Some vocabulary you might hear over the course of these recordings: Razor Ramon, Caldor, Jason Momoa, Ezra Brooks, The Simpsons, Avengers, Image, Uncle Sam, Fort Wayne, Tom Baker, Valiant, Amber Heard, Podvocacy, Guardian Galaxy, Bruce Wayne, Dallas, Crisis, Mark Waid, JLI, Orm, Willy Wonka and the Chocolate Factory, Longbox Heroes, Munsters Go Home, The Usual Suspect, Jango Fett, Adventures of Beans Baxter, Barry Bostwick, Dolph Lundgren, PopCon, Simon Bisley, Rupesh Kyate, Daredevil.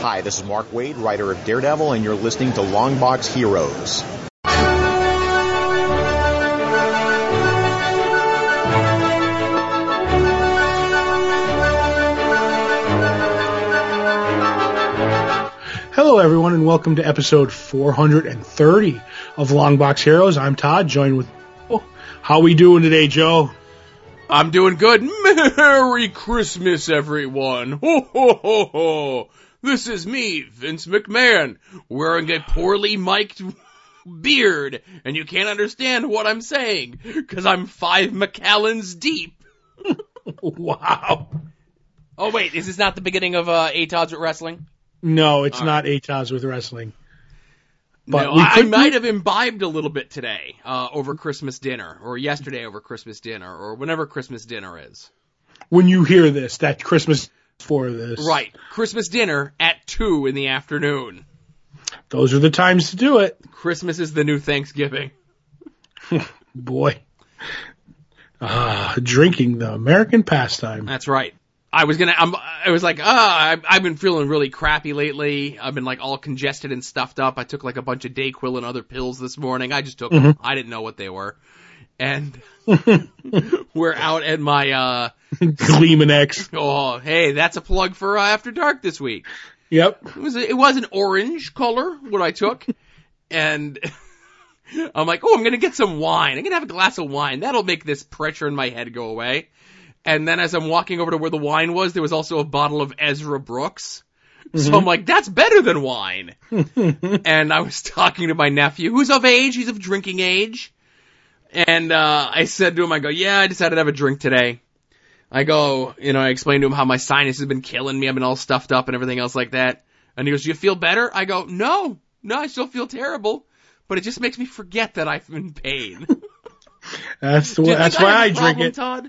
Hi, this is Mark Waid, writer of Daredevil, and you're listening to Longbox Heroes. Hello, everyone, and welcome to episode 430 of Longbox Heroes. I'm Todd, joined with Joe. How we doing today, Joe? I'm doing good. Merry Christmas, everyone. Ho, ho, ho, ho. This is me, Vince McMahon, wearing a poorly mic'd beard, and you can't understand what I'm saying, because I'm five McAllens deep. Wow. Oh, wait, is this not the beginning of A-Tods with Wrestling? No, it's not A-Tods with Wrestling. But no, I might have imbibed a little bit today over Christmas dinner, or yesterday over Christmas dinner, or whenever Christmas dinner is. When you hear this, that Christmas... for this. Right. Christmas dinner at 2 in the afternoon. Those are the times to do it. Christmas is the new Thanksgiving. Boy. Drinking the American pastime. That's right. I've been feeling really crappy lately. I've been like all congested and stuffed up. I took like a bunch of Dayquil and other pills this morning. I just took them. I didn't know what they were. And we're out at my, Gleeman X. Oh, hey, that's a plug for After Dark this week. Yep. It was an orange color, what I took. And I'm like, oh, I'm going to get some wine. I'm going to have a glass of wine. That'll make this pressure in my head go away. And then as I'm walking over to where the wine was, there was also a bottle of Ezra Brooks. So I'm like, that's better than wine. And I was talking to my nephew, who's of age. He's of drinking age. And I said to him, I go, yeah, I decided to have a drink today. I go, I explained to him how my sinus has been killing me. I've been all stuffed up and everything else like that. And he goes, do you feel better? I go, no, I still feel terrible. But it just makes me forget that I'm in pain. That's why I drink it. Todd?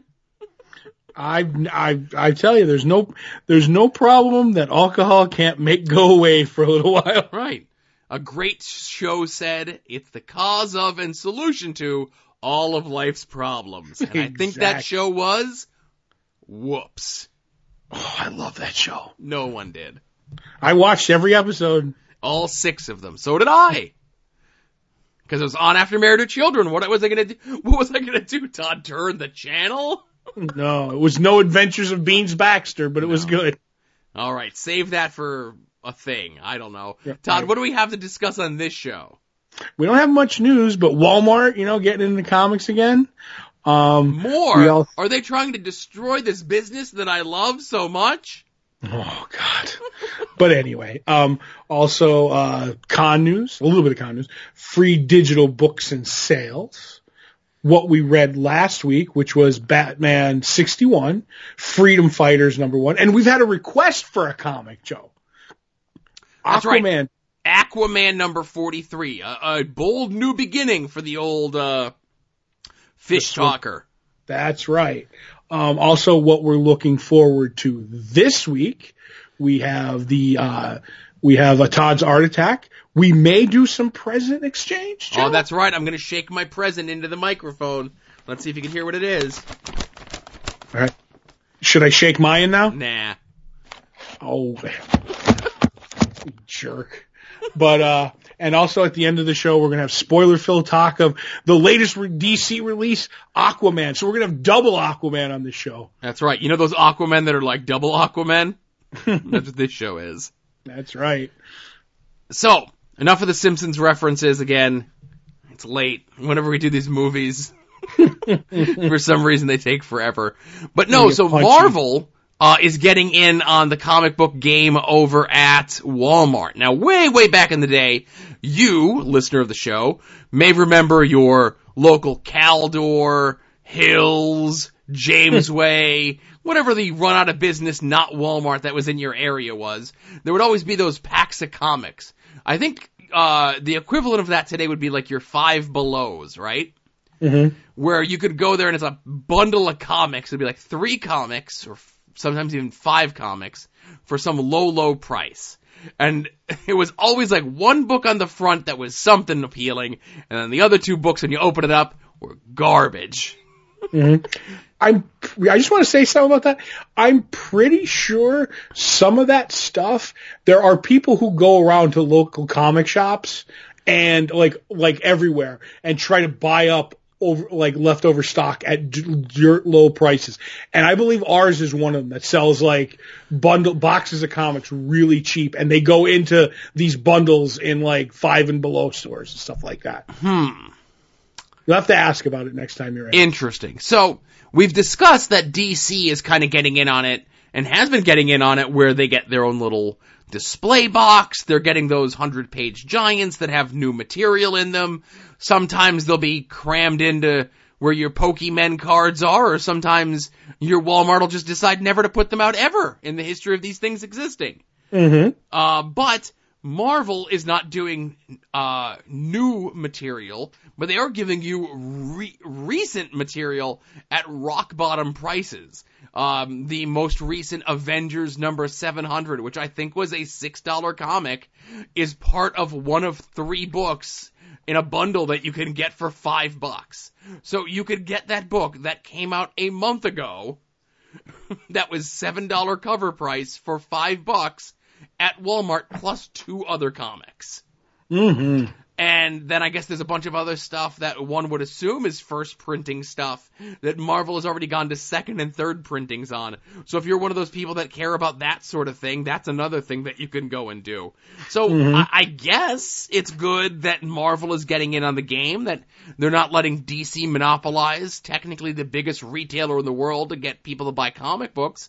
I tell you, there's no problem that alcohol can't make go away for a little while. Right. A great show said, it's the cause of and solution to all of life's problems. And exactly. I think that show was Whoops. Oh, I love that show. No one did. I watched every episode. All 6 of them. So did I. Because it was on after Married... with Children. What was I going to do? What was I going to do, Todd? Turn the channel? No, it was no Adventures of Beans Baxter, but it was good. All right, save that for... a thing. I don't know. Yeah, Todd, what do we have to discuss on this show? We don't have much news, but Walmart, getting into comics again. Are they trying to destroy this business that I love so much? Oh, God. But anyway, also con news, a little bit of con news, free digital books and sales. What we read last week, which was Batman 61, Freedom Fighters #1, and we've had a request for a comic, Joe. That's Aquaman. Right. Aquaman #43. A bold new beginning for the old fish talker. That's right. Also, what we're looking forward to this week, we have a Todd's Art Attack. We may do some present exchange, Joe. Oh, that's right. I'm going to shake my present into the microphone. Let's see if you can hear what it is. All right. Should I shake mine now? Nah. Oh, jerk. But and also at the end of the show, we're gonna have spoiler-filled talk of the latest DC release, Aquaman. So we're gonna have double Aquaman on this show. That's right. You know those Aquaman that are like double Aquaman? That's what this show is. That's right. So enough of the Simpsons references again. It's late. Whenever we do these movies, for some reason they take forever. But no, so Marvel is getting in on the comic book game over at Walmart. Now, way, way back in the day, you, listener of the show, may remember your local Caldor, Hills, Jamesway, whatever the run-out-of-business, not Walmart, that was in your area was. There would always be those packs of comics. I think the equivalent of that today would be like your Five Belows, right? Mm-hmm. Where you could go there and it's a bundle of comics. It'd be like 3 comics or sometimes even 5 comics for some low price. And it was always like one book on the front that was something appealing, and then the other 2 books when you open it up were garbage. Mm-hmm. I just want to say something about that. I'm pretty sure some of that stuff, there are people who go around to local comic shops and like everywhere and try to buy up over like leftover stock at dirt low prices. And I believe ours is one of them that sells like bundle boxes of comics really cheap, and they go into these bundles in like Five and Below stores and stuff like that. You'll have to ask about it next time you're in. Interesting. So we've discussed that DC is kind of getting in on it and has been getting in on it, where they get their own little display box. They're getting those 100-page giants that have new material in them. Sometimes they'll be crammed into where your Pokemon cards are, or sometimes your Walmart will just decide never to put them out ever in the history of these things existing. But Marvel is not doing new material, but they are giving you recent material at rock bottom prices. The most recent Avengers number 700, which I think was a $6 comic, is part of one of three books in a bundle that you can get for $5. So you could get that book that came out a month ago that was $7 cover price for $5 at Walmart, plus two other comics. And then I guess there's a bunch of other stuff that one would assume is first printing stuff that Marvel has already gone to second and third printings on. So if you're one of those people that care about that sort of thing, that's another thing that you can go and do. So I guess it's good that Marvel is getting in on the game, that they're not letting DC monopolize technically the biggest retailer in the world to get people to buy comic books.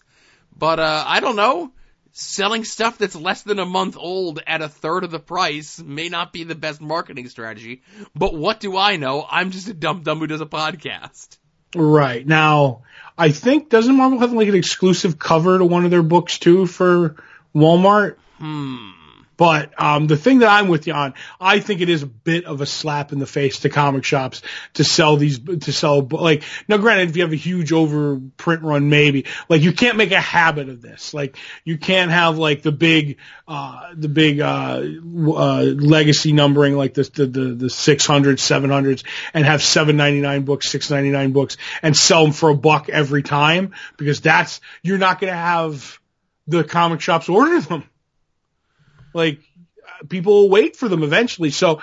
But I don't know. Selling stuff that's less than a month old at a third of the price may not be the best marketing strategy, but what do I know? I'm just a dumb dumb who does a podcast. Right. Now, I think, doesn't Marvel have like an exclusive cover to one of their books too for Walmart? But the thing that I'm with you on, I think it is a bit of a slap in the face to comic shops to sell these, to sell, like, now granted, if you have a huge overprint run, maybe, like, you can't make a habit of this. Like, you can't have, like, the big legacy numbering, like the 600, 700s, and have $7.99 books, $6.99 books, and sell them for $1 every time, because that's, you're not going to have the comic shops order them. Like, people will wait for them eventually. So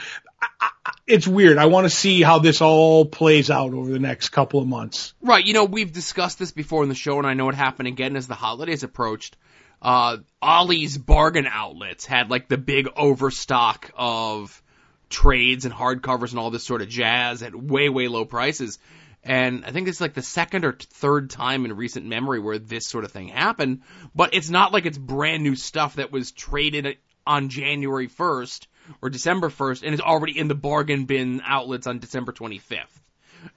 it's weird. I want to see how this all plays out over the next couple of months. Right. You know, we've discussed this before in the show, and I know it happened again as the holidays approached. Ollie's bargain outlets had, like, the big overstock of trades and hardcovers and all this sort of jazz at way, way low prices. And I think it's like the second or third time in recent memory where this sort of thing happened. But it's not like it's brand new stuff that was traded on January 1st or December 1st and is already in the bargain bin outlets on December 25th.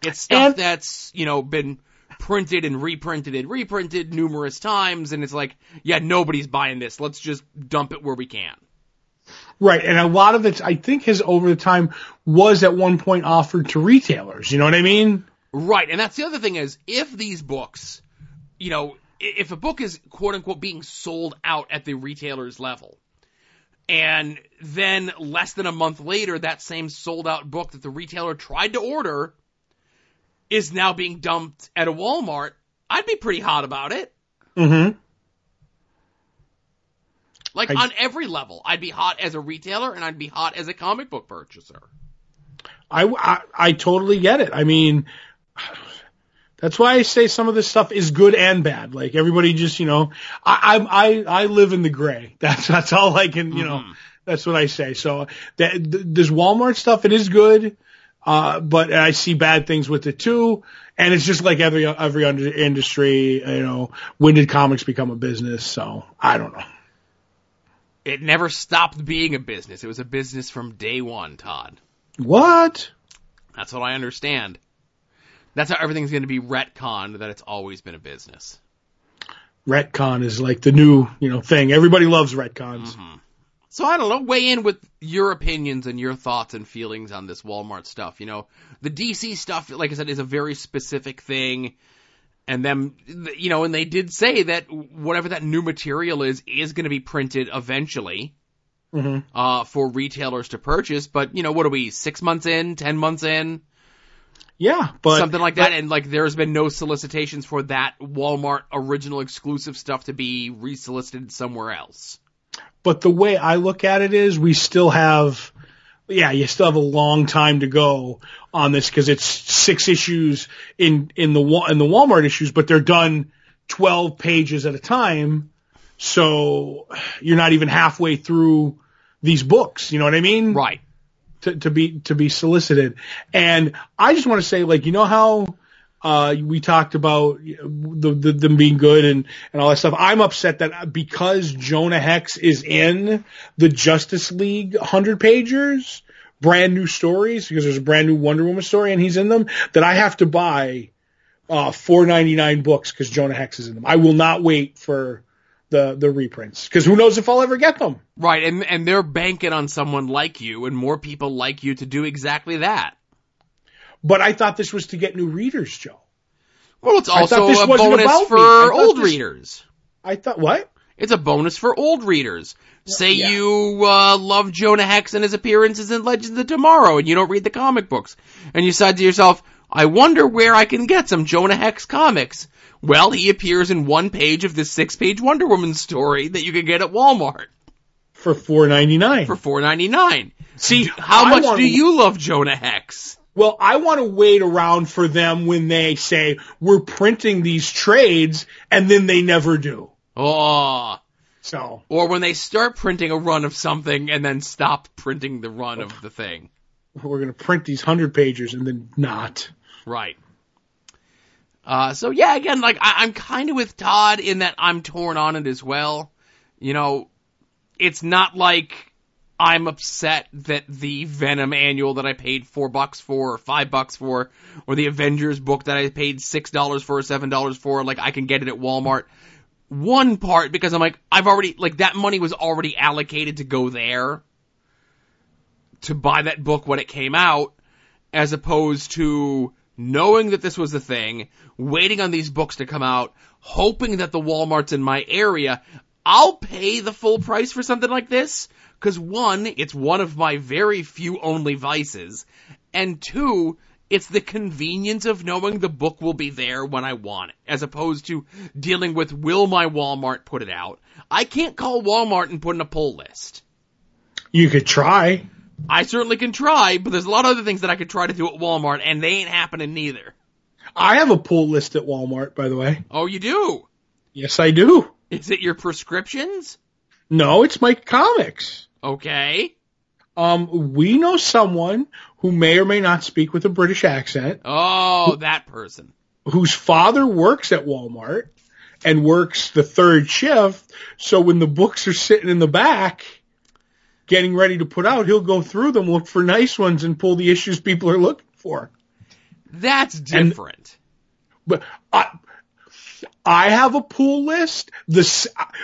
It's stuff that's, you know, been printed and reprinted and reprinted numerous times. And it's like, yeah, nobody's buying this. Let's just dump it where we can. Right, and a lot of it, I think, has over the time was at one point offered to retailers. You know what I mean? Right, and that's the other thing is, if these books, you know, if a book is quote-unquote being sold out at the retailer's level, and then less than a month later, that same sold-out book that the retailer tried to order is now being dumped at a Walmart, I'd be pretty hot about it. Like, on every level, I'd be hot as a retailer, and I'd be hot as a comic book purchaser. I totally get it. I mean, that's why I say some of this stuff is good and bad. Like, everybody just, you know, I live in the gray. That's all I can, you know, that's what I say. So this Walmart stuff, it is good. But I see bad things with it too. And it's just like every industry, you know, when did comics become a business? So I don't know. It never stopped being a business. It was a business from day one, Todd. What? That's what I understand. That's how everything's going to be retconned, that it's always been a business. Retcon is like the new, you know, thing. Everybody loves retcons. So I don't know, weigh in with your opinions and your thoughts and feelings on this Walmart stuff. You know, the DC stuff, like I said, is a very specific thing. And them, you know, and they did say that whatever that new material is going to be printed eventually for retailers to purchase. But, you know, what are we, 6 months in, 10 months in? Yeah, but something like that, and like there's been no solicitations for that Walmart original exclusive stuff to be re-solicited somewhere else. But the way I look at it is we still have, yeah, you still have a long time to go on this because it's 6 issues in the Walmart issues, but they're done 12 pages at a time. So you're not even halfway through these books. You know what I mean? Right. To be solicited. And I just want to say, like, you know how, we talked about them being good and all that stuff. I'm upset that because Jonah Hex is in the Justice League 100-pagers, brand new stories, because there's a brand new Wonder Woman story and he's in them, that I have to buy, $4.99 books because Jonah Hex is in them. I will not wait for the reprints, because who knows if I'll ever get them. Right, and they're banking on someone like you and more people like you to do exactly that. But I thought this was to get new readers, Joe. Well, it's also a bonus for old readers. I thought, what? It's a bonus for old readers. Say you love Jonah Hex and his appearances in Legends of Tomorrow, and you don't read the comic books, and you said to yourself, I wonder where I can get some Jonah Hex comics. Well, he appears in one page of this 6-page Wonder Woman story that you can get at Walmart. For $4.99. For $4.99. See, how much do you love Jonah Hex? Well, I want to wait around for them when they say, we're printing these trades, and then they never do. Oh. So. Or when they start printing a run of something and then stop printing the run of the thing. We're going to print these 100-pagers and then not. Right. So yeah, again, like, I'm kind of with Todd in that I'm torn on it as well. You know, it's not like I'm upset that the Venom annual that I paid $4 for or $5 for, or the Avengers book that I paid $6 for or $7 for, like, I can get it at Walmart. One part, because I'm like, I've already, like, that money was already allocated to go there to buy that book when it came out, as opposed to knowing that this was a thing, waiting on these books to come out, hoping that the Walmart's in my area. I'll pay the full price for something like this, because one, it's one of my very few only vices, and two, it's the convenience of knowing the book will be there when I want it, as opposed to dealing with, will my Walmart put it out? I can't call Walmart and put in a pull list. You could try. I certainly can try, but there's a lot of other things that I could try to do at Walmart, and they ain't happening neither. I have a pull list at Walmart, by the way. Oh, you do? Yes, I do. Is it your prescriptions? No, it's my comics. Okay. We know someone who may or may not speak with a British accent. Oh, that person. Whose father works at Walmart and works the third shift, so when the books are sitting in the back getting ready to put out, he'll go through them, look for nice ones, and pull the issues people are looking for. That's different. But I have a pull list.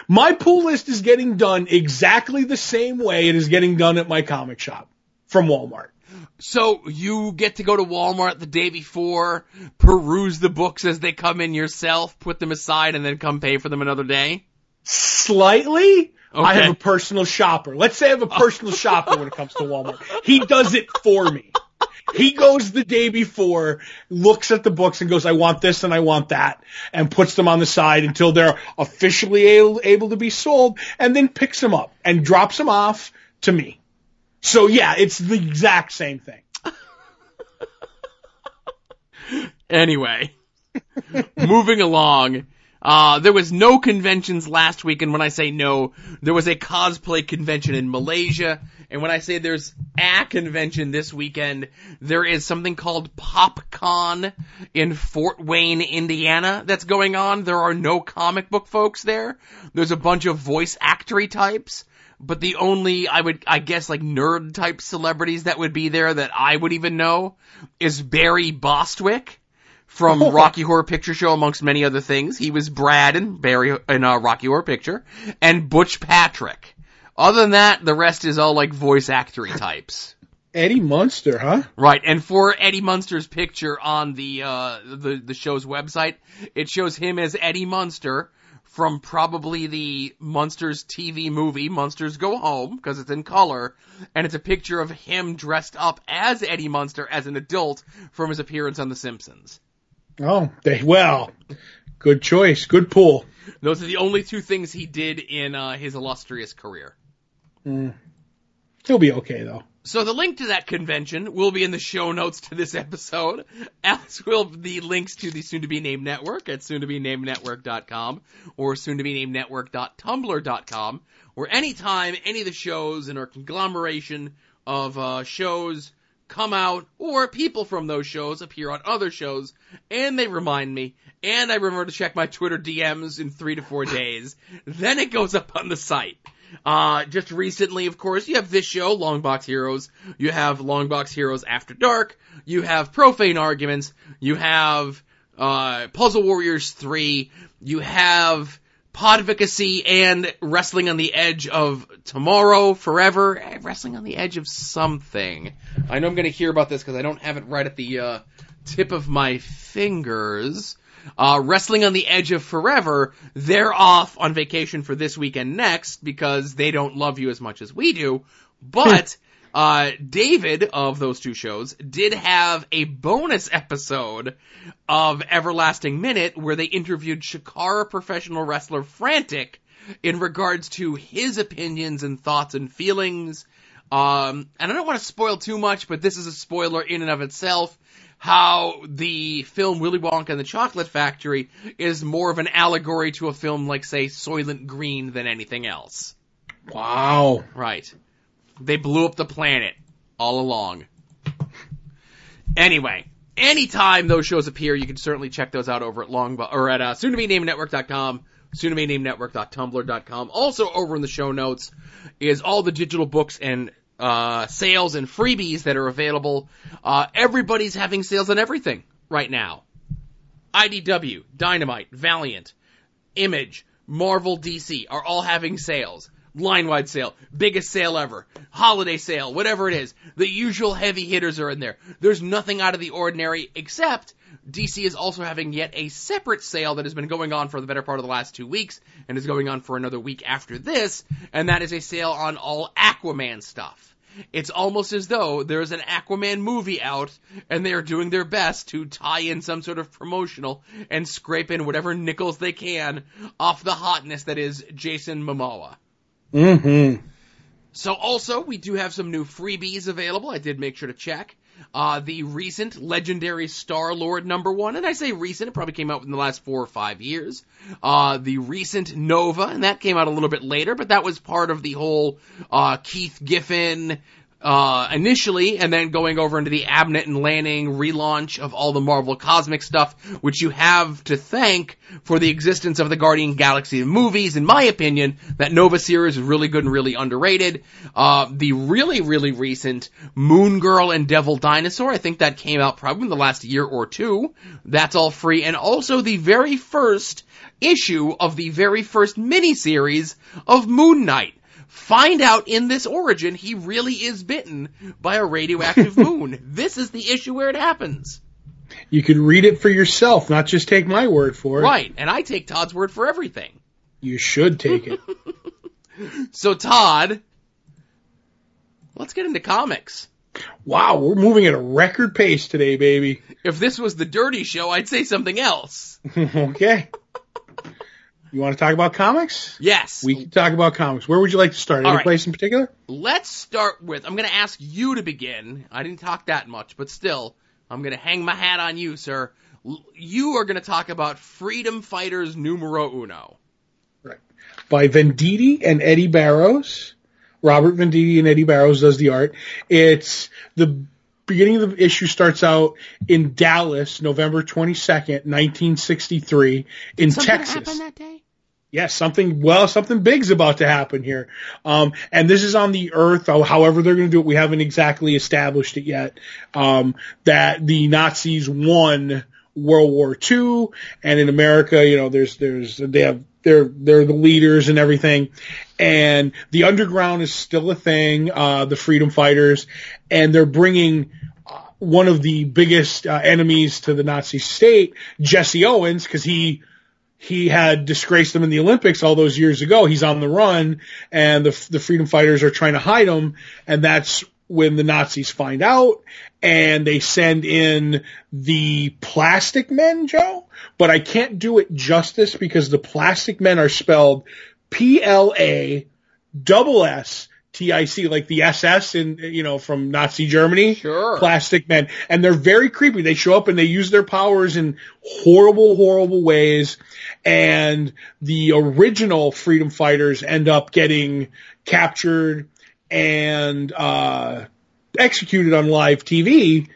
My pull list is getting done exactly the same way it is getting done at my comic shop from Walmart. So you get to go to Walmart the day before, peruse the books as they come in yourself, put them aside, and then come pay for them another day? Slightly. Okay. I have a personal shopper. Let's say I have a personal shopper when it comes to Walmart. He does it for me. He goes the day before, looks at the books and goes, I want this and I want that, and puts them on the side until they're officially able to be sold, and then picks them up and drops them off to me. So, yeah, it's the exact same thing. Anyway, moving along. There was no conventions last week, and when I say no, there was a cosplay convention in Malaysia, and when I say there's a convention this weekend, there is something called PopCon in Fort Wayne, Indiana that's going on. There are no comic book folks there. There's a bunch of voice actory types, but the only, I guess, like, nerd type celebrities that would be there that I would even know is Barry Bostwick from Rocky Horror Picture Show, amongst many other things. He was Brad and Barry in Rocky Horror Picture, and Butch Patrick. Other than that, the rest is all, like, voice actory types. Eddie Munster, huh? Right, and for Eddie Munster's picture on the show's website, it shows him as Eddie Munster from probably the Munsters TV movie, Munsters Go Home, because it's in color, and it's a picture of him dressed up as Eddie Munster as an adult from his appearance on The Simpsons. Oh, well, good choice, good pull. Those are the only two things he did in his illustrious career. Mm. He'll be okay, though. So the link to that convention will be in the show notes to this episode, as will the links to the soon-to-be-named network at soon-to-be-named-network.com or soon-to-be-named-network.tumblr.com, where anytime any of the shows in our conglomeration of shows come out or people from those shows appear on other shows, and they remind me, and I remember to check my Twitter DMs in 3 to 4 days, then it goes up on the site. Just recently, of course, you have this show, Longbox Heroes. You have Longbox Heroes After Dark. You have Profane Arguments. You have, Puzzle Warriors 3. You have Podvocacy and Wrestling on the Edge of Tomorrow, Forever. Wrestling on the Edge of something. I know I'm gonna hear about this because I don't have it right at the, tip of my fingers. Wrestling on the Edge of Forever, they're off on vacation for this week and next because they don't love you as much as we do. But David of those two shows did have a bonus episode of Everlasting Minute where they interviewed Shakara professional wrestler Frantic in regards to his opinions and thoughts and feelings. And I don't want to spoil too much, but this is a spoiler in and of itself. How the film Willy Wonka and the Chocolate Factory is more of an allegory to a film like, say, Soylent Green than anything else. Wow. Right. They blew up the planet all along. Anyway, anytime those shows appear, you can certainly check those out over at soon-to-be-named-network.com. soon-to-be-named-network.tumblr.com. Also over in the show notes is all the digital books and sales and freebies that are available. Everybody's having sales on everything right now. IDW, Dynamite, Valiant, Image, Marvel, DC are all having sales. Line-wide sale, biggest sale ever, holiday sale, whatever it is. The usual heavy hitters are in there. There's nothing out of the ordinary except DC is also having yet a separate sale that has been going on for the better part of the last 2 weeks and is going on for another week after this, and that is a sale on all Aquaman stuff. It's almost as though there's an Aquaman movie out and they are doing their best to tie in some sort of promotional and scrape in whatever nickels they can off the hotness that is Jason Momoa. Mm-hmm. So also, we do have some new freebies available. I did make sure to check. The recent Legendary Star-Lord #1, and I say recent, it probably came out in the last 4 or 5 years. The recent Nova, and that came out a little bit later, but that was part of the whole Keith Giffen initially, and then going over into the Abnett and Lanning relaunch of all the Marvel Cosmic stuff, which you have to thank for the existence of the Guardian Galaxy movies. In my opinion, that Nova series is really good and really underrated. The really, really recent Moon Girl and Devil Dinosaur, I think that came out probably in the last year or two. That's all free. And also the very first issue of the very first miniseries of Moon Knight. Find out in this origin he really is bitten by a radioactive moon. This is the issue where it happens. You can read it for yourself, not just take my word for it. Right, and I take Todd's word for everything. You should take it. So, Todd, let's get into comics. Wow, we're moving at a record pace today, baby. If this was the Dirty Show, I'd say something else. Okay. You want to talk about comics? Yes. We can talk about comics. Where would you like to start? Any place in particular? Let's start with, I'm going to ask you to begin. I didn't talk that much, but still, I'm going to hang my hat on you, sir. You are going to talk about Freedom Fighters #1. Right. By Venditti and Eddie Barrows. Robert Venditti and Eddie Barrows does the art. It's the beginning of the issue starts out in Dallas, November 22nd, 1963, in Texas. Did something happen that day? Yes, something big's about to happen here. And this is on the Earth, however they're going to do it. We haven't exactly established it yet, that the Nazis won World War II. And in America, you know, they're the leaders and everything. And the underground is still a thing, the Freedom Fighters. And they're bringing one of the biggest enemies to the Nazi state, Jesse Owens, because he he had disgraced them in the Olympics all those years ago. He's on the run, and the freedom fighters are trying to hide him, and that's when the Nazis find out, and they send in the Plastic Men, Joe. But I can't do it justice because the Plastic Men are spelled PLASSTIC, like the SS in, you know, from Nazi Germany. Sure. Plastic Men. And they're very creepy. They show up and they use their powers in horrible, horrible ways. And the original freedom fighters end up getting captured and executed on live TV,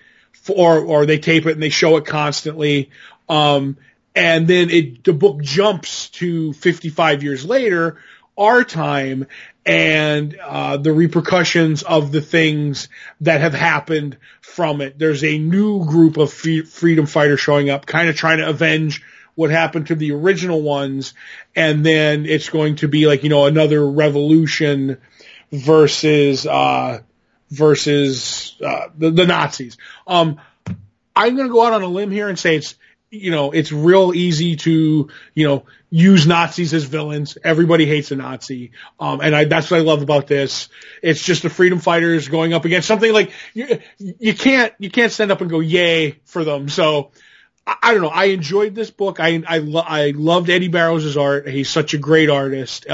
or they tape it and they show it constantly. And then the book jumps to 55 years later, our time, and the repercussions of the things that have happened from it. There's a new group of freedom fighters showing up, kind of trying to avenge what happened to the original ones, and then it's going to be like, you know, another revolution versus the Nazis. I'm going to go out on a limb here and say it's, you know, it's real easy to, you know, use Nazis as villains. Everybody hates a Nazi. And that's what I love about this. It's just the freedom fighters going up against something like you can't stand up and go yay for them. So I don't know. I enjoyed this book. I loved Eddie Barrows' art. He's such a great artist.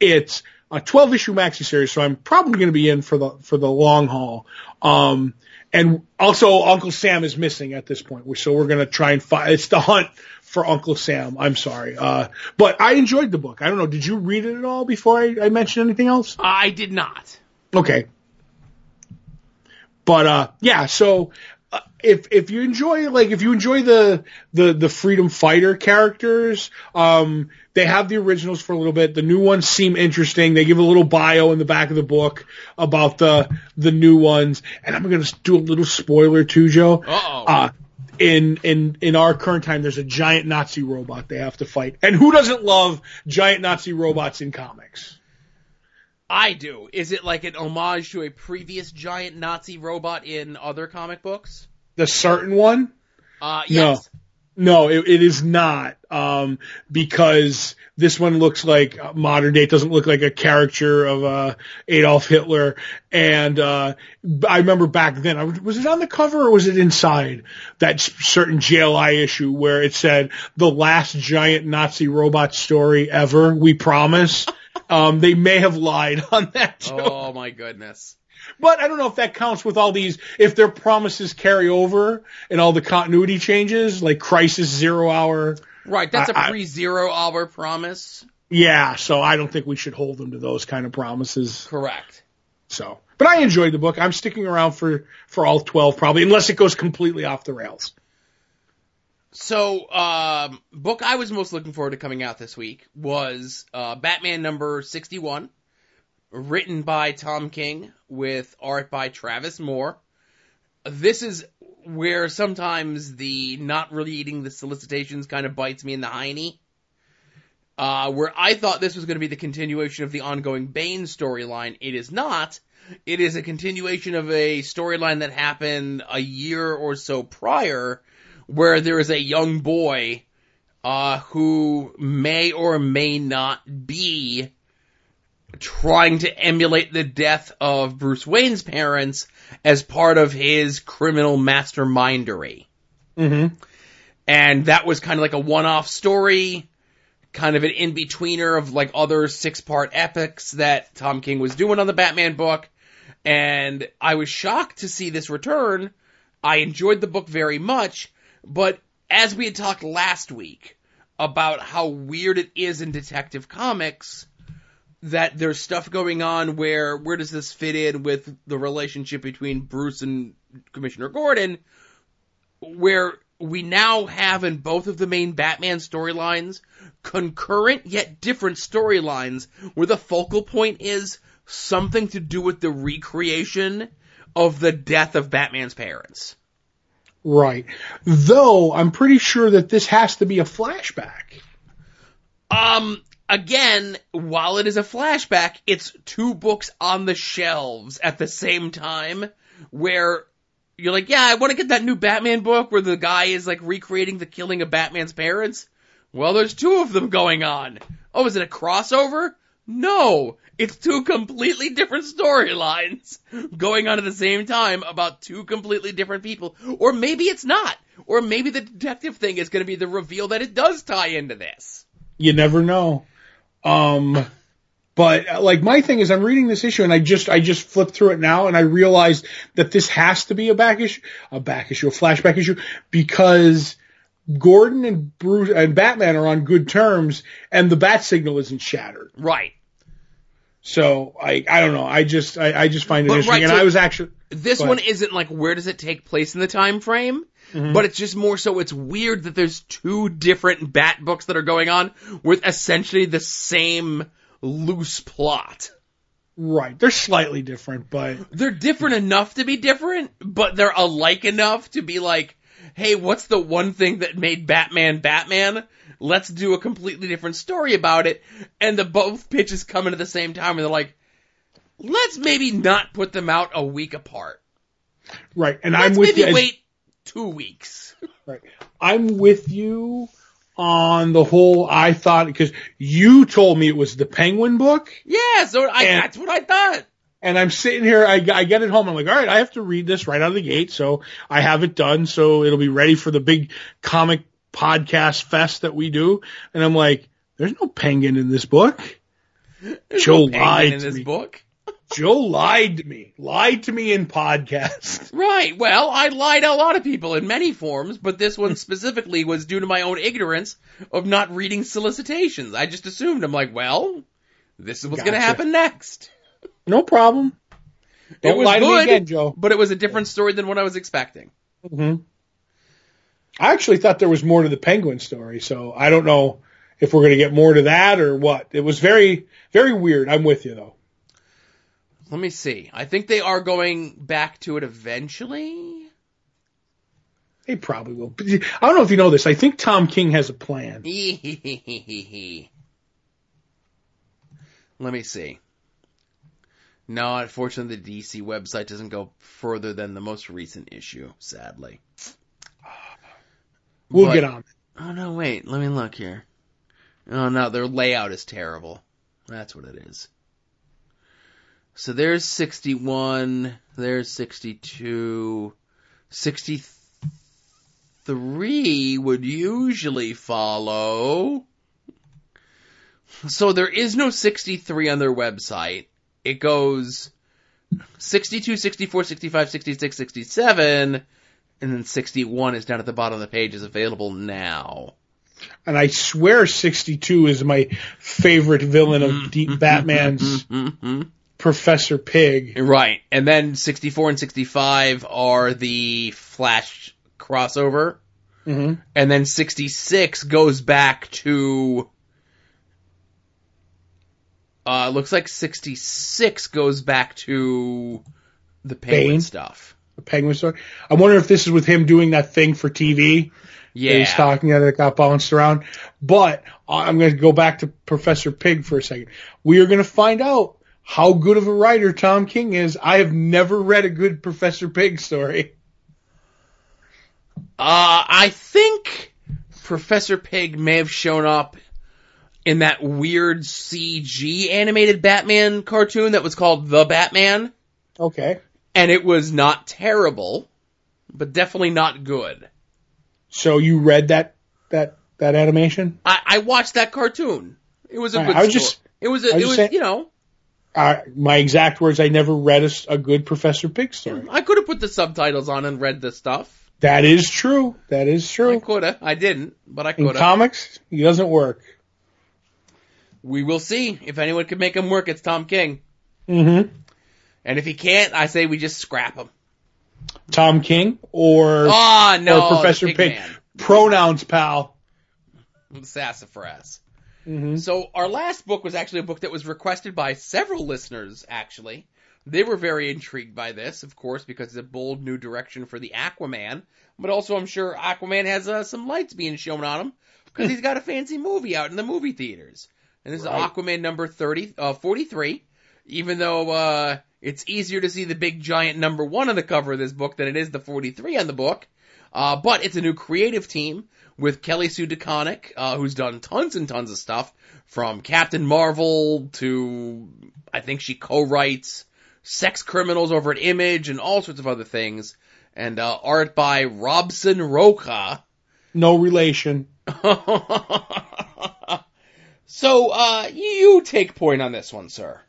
It's a 12-issue maxi series, so I'm probably going to be in for the long haul. And also, Uncle Sam is missing at this point, so we're going to try and find. It's the hunt for Uncle Sam. I'm sorry, but I enjoyed the book. I don't know. Did you read it at all before I mentioned anything else? I did not. Okay, but yeah. So if you enjoy the Freedom Fighter characters, they have the originals for a little bit. The new ones seem interesting. They give a little bio in the back of the book about the new ones. And I'm going to do a little spoiler too, Joe. Uh-oh. In our current time, there's a giant Nazi robot they have to fight. And who doesn't love giant Nazi robots in comics? I do. Is it like an homage to a previous giant Nazi robot in other comic books? The certain one? Yes. No. No, it is not, because this one looks like modern day. It doesn't look like a caricature of Adolf Hitler. And I remember back then, was it on the cover or was it inside that certain JLI issue where it said, "The last giant Nazi robot story ever, we promise"? They may have lied on that joke. Oh, my goodness. But I don't know if that counts with all these, if their promises carry over and all the continuity changes, like Crisis 0 Hour. Right, that's a pre-Zero Hour promise. Yeah, so I don't think we should hold them to those kind of promises. Correct. So, but I enjoyed the book. I'm sticking around for all 12 probably, unless it goes completely off the rails. So, book I was most looking forward to coming out this week was Batman number 61. Written by Tom King with art by Travis Moore. This is where sometimes the not really eating the solicitations kind of bites me in the hiney. Where I thought this was going to be the continuation of the ongoing Bane storyline. It is not. It is a continuation of a storyline that happened a year or so prior, where there is a young boy who may or may not be trying to emulate the death of Bruce Wayne's parents as part of his criminal mastermindery. Mm-hmm. And that was kind of like a one-off story, kind of an in-betweener of like other 6-part epics that Tom King was doing on the Batman book. And I was shocked to see this return. I enjoyed the book very much, but as we had talked last week about how weird it is in Detective Comics, that there's stuff going on where does this fit in with the relationship between Bruce and Commissioner Gordon, where we now have in both of the main Batman storylines concurrent yet different storylines where the focal point is something to do with the recreation of the death of Batman's parents. Right. Though I'm pretty sure that this has to be a flashback. Again, while it is a flashback, it's 2 books on the shelves at the same time where you're like, yeah, I want to get that new Batman book where the guy is like recreating the killing of Batman's parents. Well, there's two of them going on. Oh, is it a crossover? No, it's two completely different storylines going on at the same time about two completely different people. Or maybe it's not. Or maybe the detective thing is going to be the reveal that it does tie into this. You never know. But like my thing is, I'm reading this issue and I just flipped through it now and I realized that this has to be a flashback issue, because Gordon and Bruce and Batman are on good terms and the bat signal isn't shattered. Right. So I don't know. I just find it interesting. Right, and so I was actually, this one isn't like, where does it take place in the time frame? Mm-hmm. But it's just more so it's weird that there's two different bat books that are going on with essentially the same loose plot. Right. They're slightly different, but they're different enough to be different, but they're alike enough to be like, hey, what's the one thing that made Batman Batman? Let's do a completely different story about it. And the both pitches come in at the same time, and they're like, let's maybe not put them out a week apart. Right. And let's I'm with maybe you. Maybe wait 2 weeks. Right. I'm with you on the whole, I thought, because you told me it was the Penguin book. Yeah, so that's what I thought. And I'm sitting here, I get it home, I'm like, all right, I have to read this right out of the gate, so I have it done, so it'll be ready for the big comic podcast fest that we do. And I'm like, there's no penguin in this book. Joe lied to me. Lied to me in podcast. Right. Well, I lied to a lot of people in many forms, but this one specifically was due to my own ignorance of not reading solicitations. I just assumed, I'm like, well, this is what's going to happen next. No problem. Don't lie to me again, Joe. But it was a different story than what I was expecting. Mm-hmm. I actually thought there was more to the Penguin story, so I don't know if we're going to get more to that or what. It was very, very weird. I'm with you, though. Let me see. I think they are going back to it eventually. They probably will. I don't know if you know this. I think Tom King has a plan. Let me see. No, unfortunately, the DC website doesn't go further than the most recent issue, sadly. We'll get on it. Oh, no, wait. Let me look here. Oh, no, their layout is terrible. That's what it is. So there's 61, there's 62, 63 would usually follow. So there is no 63 on their website. It goes 62, 64, 65, 66, 67, and then 61 is down at the bottom of the page, is available now. And I swear 62 is my favorite villain of Deep Batman's Professor Pig. Right. And then 64 and 65 are the Flash crossover. Mm-hmm. And then 66 goes back to... looks like 66 goes back to the Penguin stuff. The Penguin stuff. I wonder if this is with him doing that thing for TV. Yeah. He's talking at it, that got bounced around. But I'm going to go back to Professor Pig for a second. We are going to find out how good of a writer Tom King is. I have never read a good Professor Pig story. I think Professor Pig may have shown up in that weird CG animated Batman cartoon that was called The Batman. Okay. And it was not terrible, but definitely not good. So you read that animation? I watched that cartoon. It was a good story. My exact words, I never read a good Professor Pig story. I could have put the subtitles on and read the stuff. That is true. I could have. I didn't, but I could have. In comics, it doesn't work. We will see. If anyone can make him work, it's Tom King. Mm-hmm. And if he can't, I say we just scrap him. Tom King or Professor Pig. Pronouns, pal. Sassafras. Mm-hmm. So our last book was actually a book that was requested by several listeners, actually. They were very intrigued by this, of course, because it's a bold new direction for the Aquaman. But also I'm sure Aquaman has some lights being shown on him because he's got a fancy movie out in the movie theaters. And this is Aquaman number 43, even though it's easier to see the big giant number 1 on the cover of this book than it is the 43 on the book. But it's a new creative team with Kelly Sue DeConnick, who's done tons and tons of stuff, from Captain Marvel to, I think she co-writes Sex Criminals over at Image and all sorts of other things. And art by Robson Rocha. No relation. So you take point on this one, sir.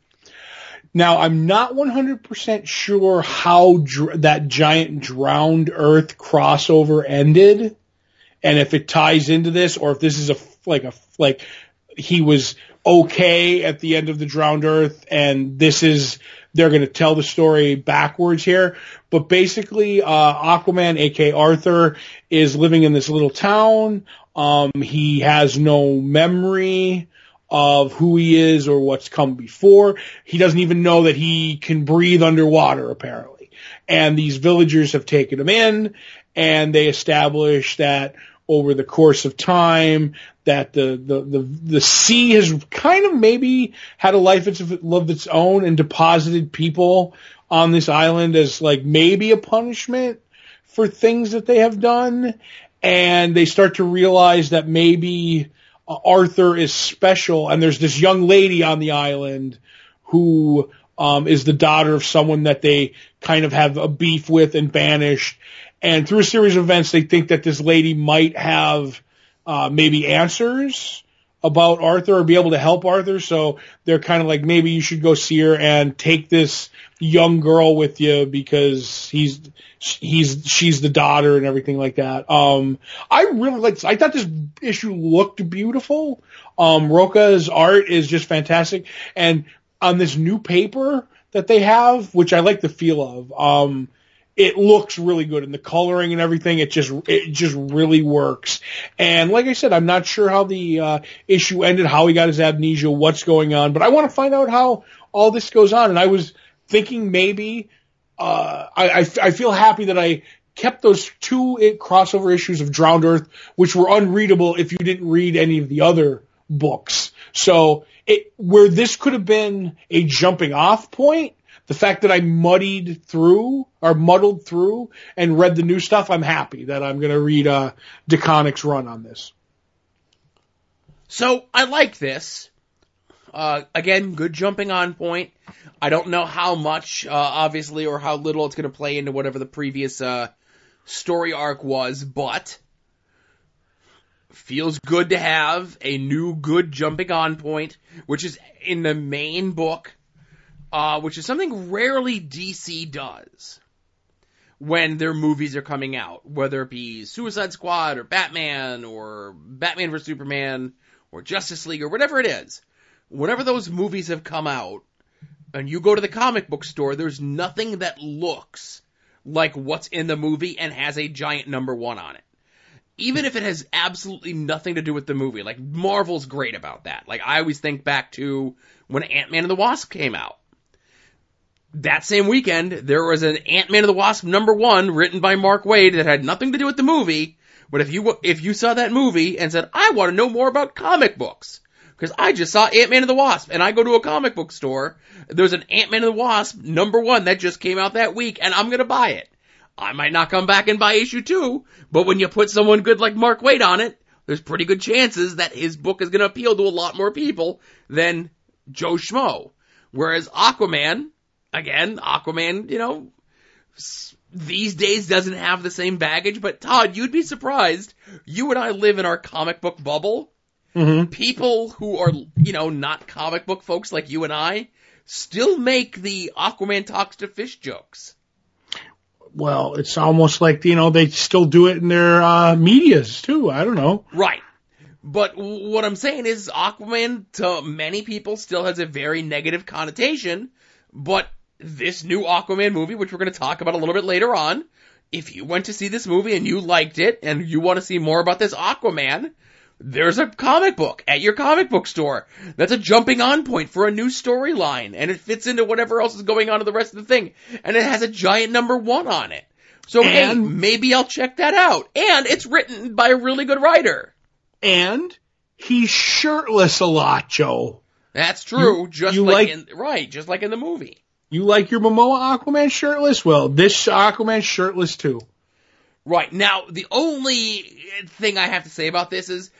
Now, I'm not 100% sure how that giant Drowned Earth crossover ended, and if it ties into this, or if this is like he was okay at the end of the Drowned Earth, and this is they're going to tell the story backwards here. But basically, Aquaman, aka Arthur, is living in this little town. He has no memory of who he is or what's come before. He doesn't even know that he can breathe underwater, apparently. And these villagers have taken him in, and they establish that over the course of time that the sea has kind of maybe had a life of its own and deposited people on this island as like maybe a punishment for things that they have done. And they start to realize that maybe Arthur is special, and there's this young lady on the island who is the daughter of someone that they kind of have a beef with and banished. And through a series of events, they think that this lady might have maybe answers about Arthur or be able to help Arthur. So they're kind of like, maybe you should go see her and take this young girl with you because she's the daughter and everything like that. I really liked, I thought this issue looked beautiful. Rocha's art is just fantastic. And on this new paper that they have, which I like the feel of, it looks really good, and the coloring and everything, it just really works. And like I said, I'm not sure how the issue ended, how he got his amnesia, what's going on, but I want to find out how all this goes on. And I was thinking maybe, I feel happy that I kept those two crossover issues of Drowned Earth, which were unreadable if you didn't read any of the other books. So where this could have been a jumping off point, the fact that I muddled through and read the new stuff, I'm happy that I'm going to read DeConnick's run on this. So I like this. Again, good jumping on point. I don't know how much, obviously, or how little it's going to play into whatever the previous story arc was, but feels good to have a new good jumping on point, which is in the main book. Which is something rarely DC does when their movies are coming out, whether it be Suicide Squad or Batman vs. Superman or Justice League or whatever it is. Whenever those movies have come out and you go to the comic book store, there's nothing that looks like what's in the movie and has a giant #1 on it. Even if it has absolutely nothing to do with the movie. Like, Marvel's great about that. Like, I always think back to when Ant-Man and the Wasp came out. That same weekend, there was an Ant-Man and the Wasp #1 written by Mark Waid that had nothing to do with the movie, but if you saw that movie and said, I want to know more about comic books, because I just saw Ant-Man and the Wasp, and I go to a comic book store, there's an Ant-Man and the Wasp #1 that just came out that week, and I'm going to buy it. I might not come back and buy issue 2, but when you put someone good like Mark Waid on it, there's pretty good chances that his book is going to appeal to a lot more people than Joe Schmo. Whereas Aquaman... Again, Aquaman, you know, these days doesn't have the same baggage, but Todd, you'd be surprised. You and I live in our comic book bubble. Mm-hmm. People who are, you know, not comic book folks like you and I still make the Aquaman talks to fish jokes. Well, it's almost like, you know, they still do it in their medias, too. I don't know. Right. But what I'm saying is Aquaman, to many people, still has a very negative connotation, but this new Aquaman movie, which we're going to talk about a little bit later on, if you went to see this movie and you liked it and you want to see more about this Aquaman, there's a comic book at your comic book store. That's a jumping on point for a new storyline, and it fits into whatever else is going on in the rest of the thing. And it has a giant #1 on it. So hey, maybe I'll check that out. And it's written by a really good writer. And he's shirtless a lot, Joe. That's true, just like in the movie. You like your Momoa Aquaman shirtless? Well, this Aquaman shirtless too. Right. Now, the only thing I have to say about this is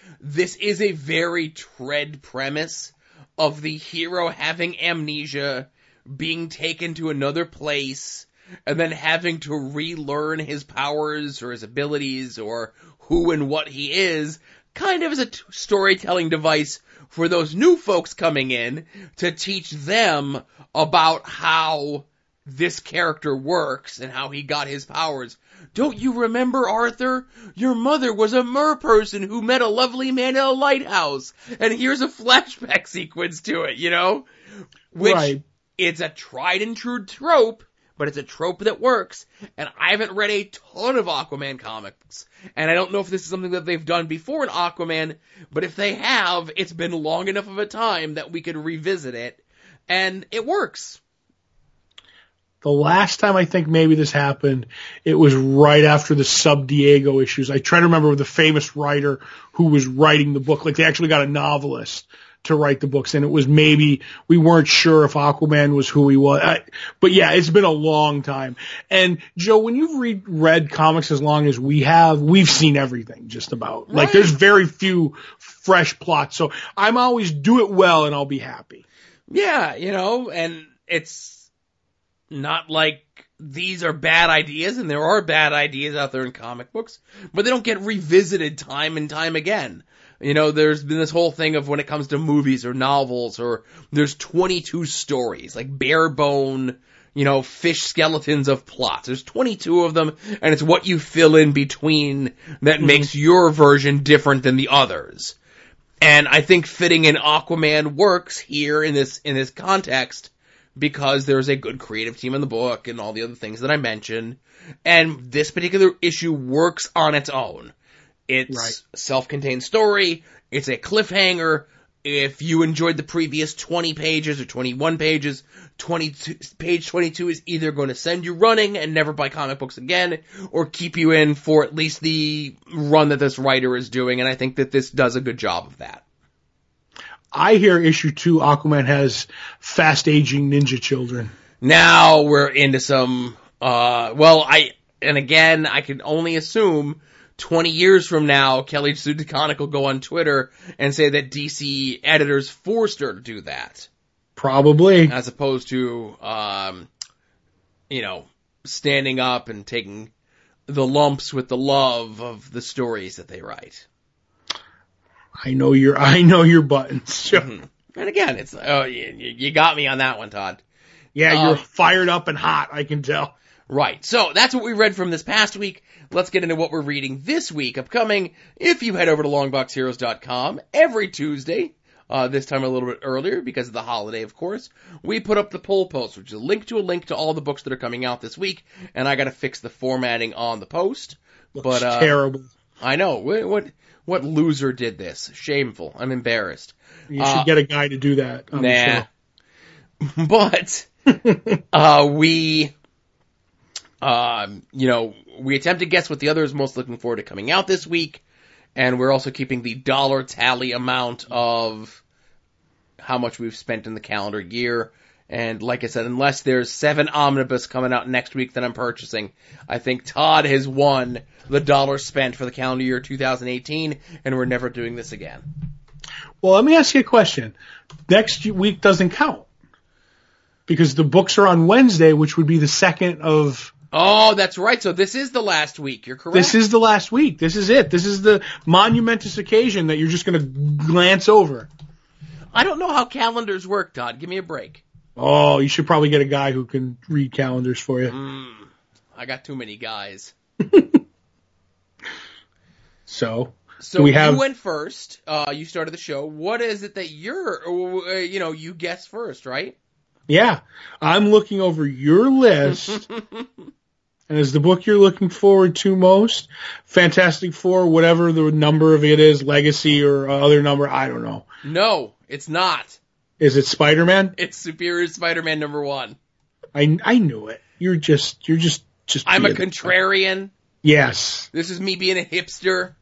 a very tread premise of the hero having amnesia, being taken to another place, and then having to relearn his powers or his abilities or who and what he is, kind of as a storytelling device for those new folks coming in to teach them about how this character works and how he got his powers. Don't you remember, Arthur? Your mother was a merperson who met a lovely man at a lighthouse. And here's a flashback sequence to it, you know? Which, right. It's a tried and true trope, but it's a trope that works. And I haven't read a ton of Aquaman comics. And I don't know if this is something that they've done before in Aquaman, but if they have, it's been long enough of a time that we could revisit it. And it works. The last time I think maybe this happened, it was right after the Sub Diego issues. I try to remember the famous writer who was writing the book. Like, they actually got a novelist to write the books, and it was maybe we weren't sure if Aquaman was who he was. But yeah, it's been a long time. And Joe, when you've read comics as long as we have, we've seen everything just about. Right. Like, there's very few fresh plots. So I'm always do it well and I'll be happy. Yeah, you know, and it's not like these are bad ideas, and there are bad ideas out there in comic books, but they don't get revisited time and time again. You know, there's been this whole thing of when it comes to movies or novels, or there's 22 stories, like bare bone, you know, fish skeletons of plots. There's 22 of them, and it's what you fill in between that makes your version different than the others. And I think fitting in Aquaman works here in this context, because there's a good creative team in the book and all the other things that I mentioned. And this particular issue works on its own. It's a self-contained story. It's a cliffhanger. If you enjoyed the previous 20 pages or 21 pages, page 22 is either going to send you running and never buy comic books again, or keep you in for at least the run that this writer is doing. And I think that this does a good job of that. I hear issue 2, Aquaman has fast-aging ninja children. Now we're into some, I can only assume 20 years from now, Kelly Sue DeConnick will go on Twitter and say that DC editors forced her to do that. Probably. As opposed to, standing up and taking the lumps with the love of the stories that they write. I know your buttons. Sure. Mm-hmm. And again, it's you got me on that one, Todd. Yeah, you're fired up and hot, I can tell. Right. So that's what we read from this past week. Let's get into what we're reading this week upcoming. If you head over to longboxheroes.com every Tuesday, this time a little bit earlier because of the holiday, of course, we put up the poll post, which is a link to all the books that are coming out this week. And I got to fix the formatting on the post. Looks terrible. I know. What loser did this? Shameful. I'm embarrassed. You should get a guy to do that. Nah. But, we attempt to guess what the other is most looking forward to coming out this week. And we're also keeping the dollar tally amount of how much we've spent in the calendar year. And like I said, unless there's 7 omnibus coming out next week that I'm purchasing, I think Todd has won the dollar spent for the calendar year 2018, and we're never doing this again. Well, let me ask you a question. Next week doesn't count because the books are on Wednesday, which would be the 2nd of... Oh, that's right. So this is the last week. You're correct. This is the last week. This is it. This is the monumentous occasion that you're just going to glance over. I don't know how calendars work, Todd. Give me a break. Oh, you should probably get a guy who can read calendars for you. I got too many guys. So you went first. You started the show. What is it that you guessed first, right? Yeah. I'm looking over your list. And is the book you're looking forward to most Fantastic Four, whatever the number of it is, Legacy or other number? I don't know. No, it's not. Is it Spider-Man? It's Superior Spider-Man #1. I knew it. You're just. I'm a contrarian. Yes. This is me being a hipster.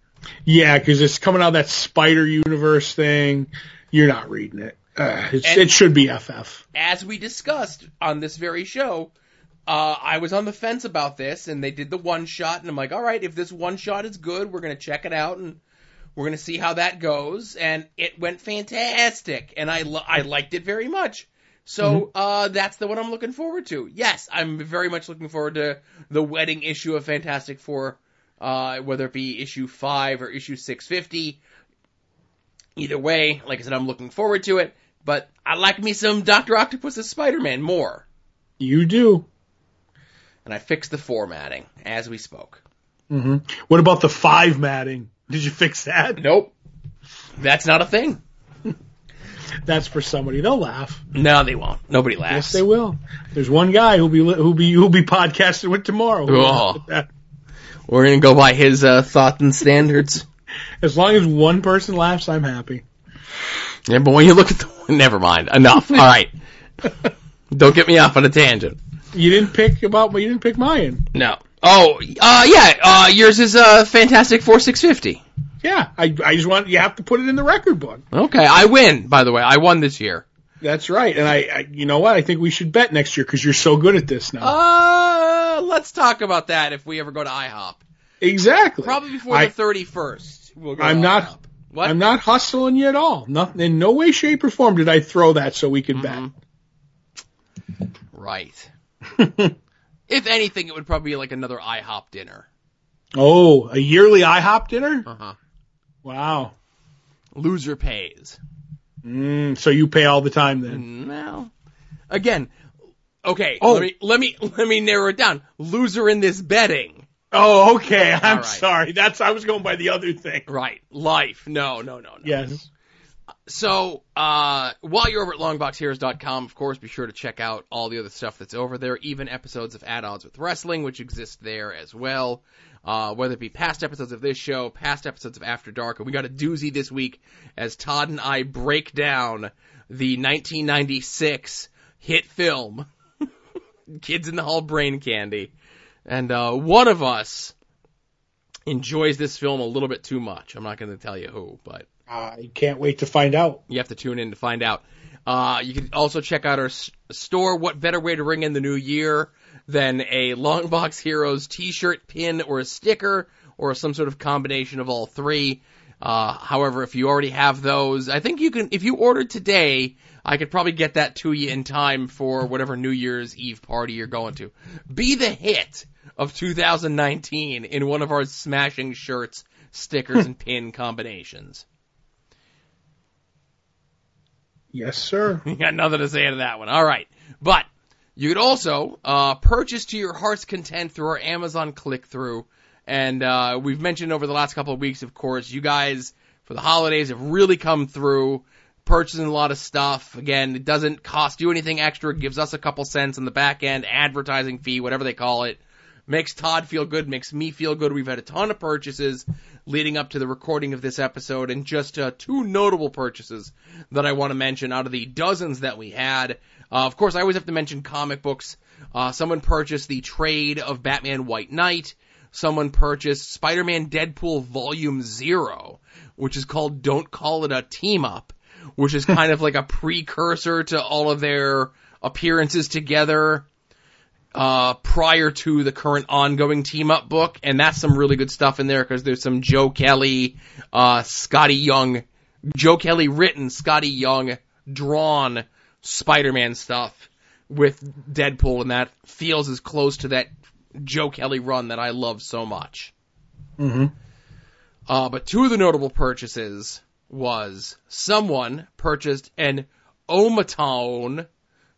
Yeah, because it's coming out of that Spider Universe thing. You're not reading it. It should be FF. As we discussed on this very show, I was on the fence about this, and they did the one shot, and I'm like, all right, if this one shot is good, we're going to check it out, and we're going to see how that goes. And it went fantastic, and I liked it very much. So that's the one I'm looking forward to. Yes, I'm very much looking forward to the wedding issue of Fantastic Four, whether it be issue 5 or issue 650. Either way, like I said, I'm looking forward to it. But I like me some Dr. Octopus as Spider-Man more. You do. And I fixed the 4 matting as we spoke. Mm-hmm. What about the 5 matting? Did you fix that? Nope. That's not a thing. That's for somebody. They'll laugh. No, they won't. Nobody laughs. Yes, they will. There's one guy who'll be podcasted with tomorrow. Oh. We're gonna go by his thoughts and standards. As long as one person laughs, I'm happy. Yeah, but when you look at never mind. Enough. All right. Don't get me off on a tangent. You didn't pick mine. No. Oh, yeah. Yours is Fantastic 4650. Yeah, I just want, you have to put it in the record book. Okay, I win, by the way. I won this year. That's right, and I you know what? I think we should bet next year because you're so good at this now. Let's talk about that if we ever go to IHOP. Exactly. Probably before the 31st. We'll go to IHOP. What? I'm not hustling you at all. Nothing, in no way, shape, or form did I throw that so we could bet. Right. If anything, it would probably be like another IHOP dinner. Oh, a yearly IHOP dinner? Uh-huh. Wow. Loser pays. So you pay all the time then? No. Again, okay, let me narrow it down. Loser in this betting. Oh, okay. I'm sorry. I was going by the other thing. Right. Life. No. Yes. So, while you're over at longboxheroes.com, of course, be sure to check out all the other stuff that's over there, even episodes of At Odds with Wrestling, which exist there as well. Whether it be past episodes of this show, past episodes of After Dark, and we got a doozy this week as Todd and I break down the 1996 hit film, Kids in the Hall Brain Candy. And, one of us enjoys this film a little bit too much. I'm not going to tell you who, but. I can't wait to find out. You have to tune in to find out. You can also check out our store. What better way to ring in the new year than a Longbox Heroes t-shirt, pin, or a sticker, or some sort of combination of all three. However, if you already have those, I think you can, if you ordered today, I could probably get that to you in time for whatever New Year's Eve party you're going to. Be the hit of 2019 in one of our smashing shirts, stickers, and pin combinations. Yes, sir. You got nothing to say to that one. All right. But you could also purchase to your heart's content through our Amazon click-through. And we've mentioned over the last couple of weeks, of course, you guys, for the holidays, have really come through, purchasing a lot of stuff. Again, it doesn't cost you anything extra. It gives us a couple cents on the back end, advertising fee, whatever they call it. Makes Todd feel good, makes me feel good. We've had a ton of purchases leading up to the recording of this episode, and just 2 notable purchases that I want to mention out of the dozens that we had. Of course, I always have to mention comic books. Someone purchased the trade of Batman White Knight. Someone purchased Spider-Man Deadpool Volume 0, which is called Don't Call It a Team-Up, which is kind of like a precursor to all of their appearances together prior to the current ongoing team-up book, and that's some really good stuff in there, because there's some Joe Kelly, Scotty Young, Joe Kelly written, Scotty Young drawn Spider-Man stuff with Deadpool, and that feels as close to that Joe Kelly run that I love so much. Mm-hmm. But 2 of the notable purchases was someone purchased an Omatown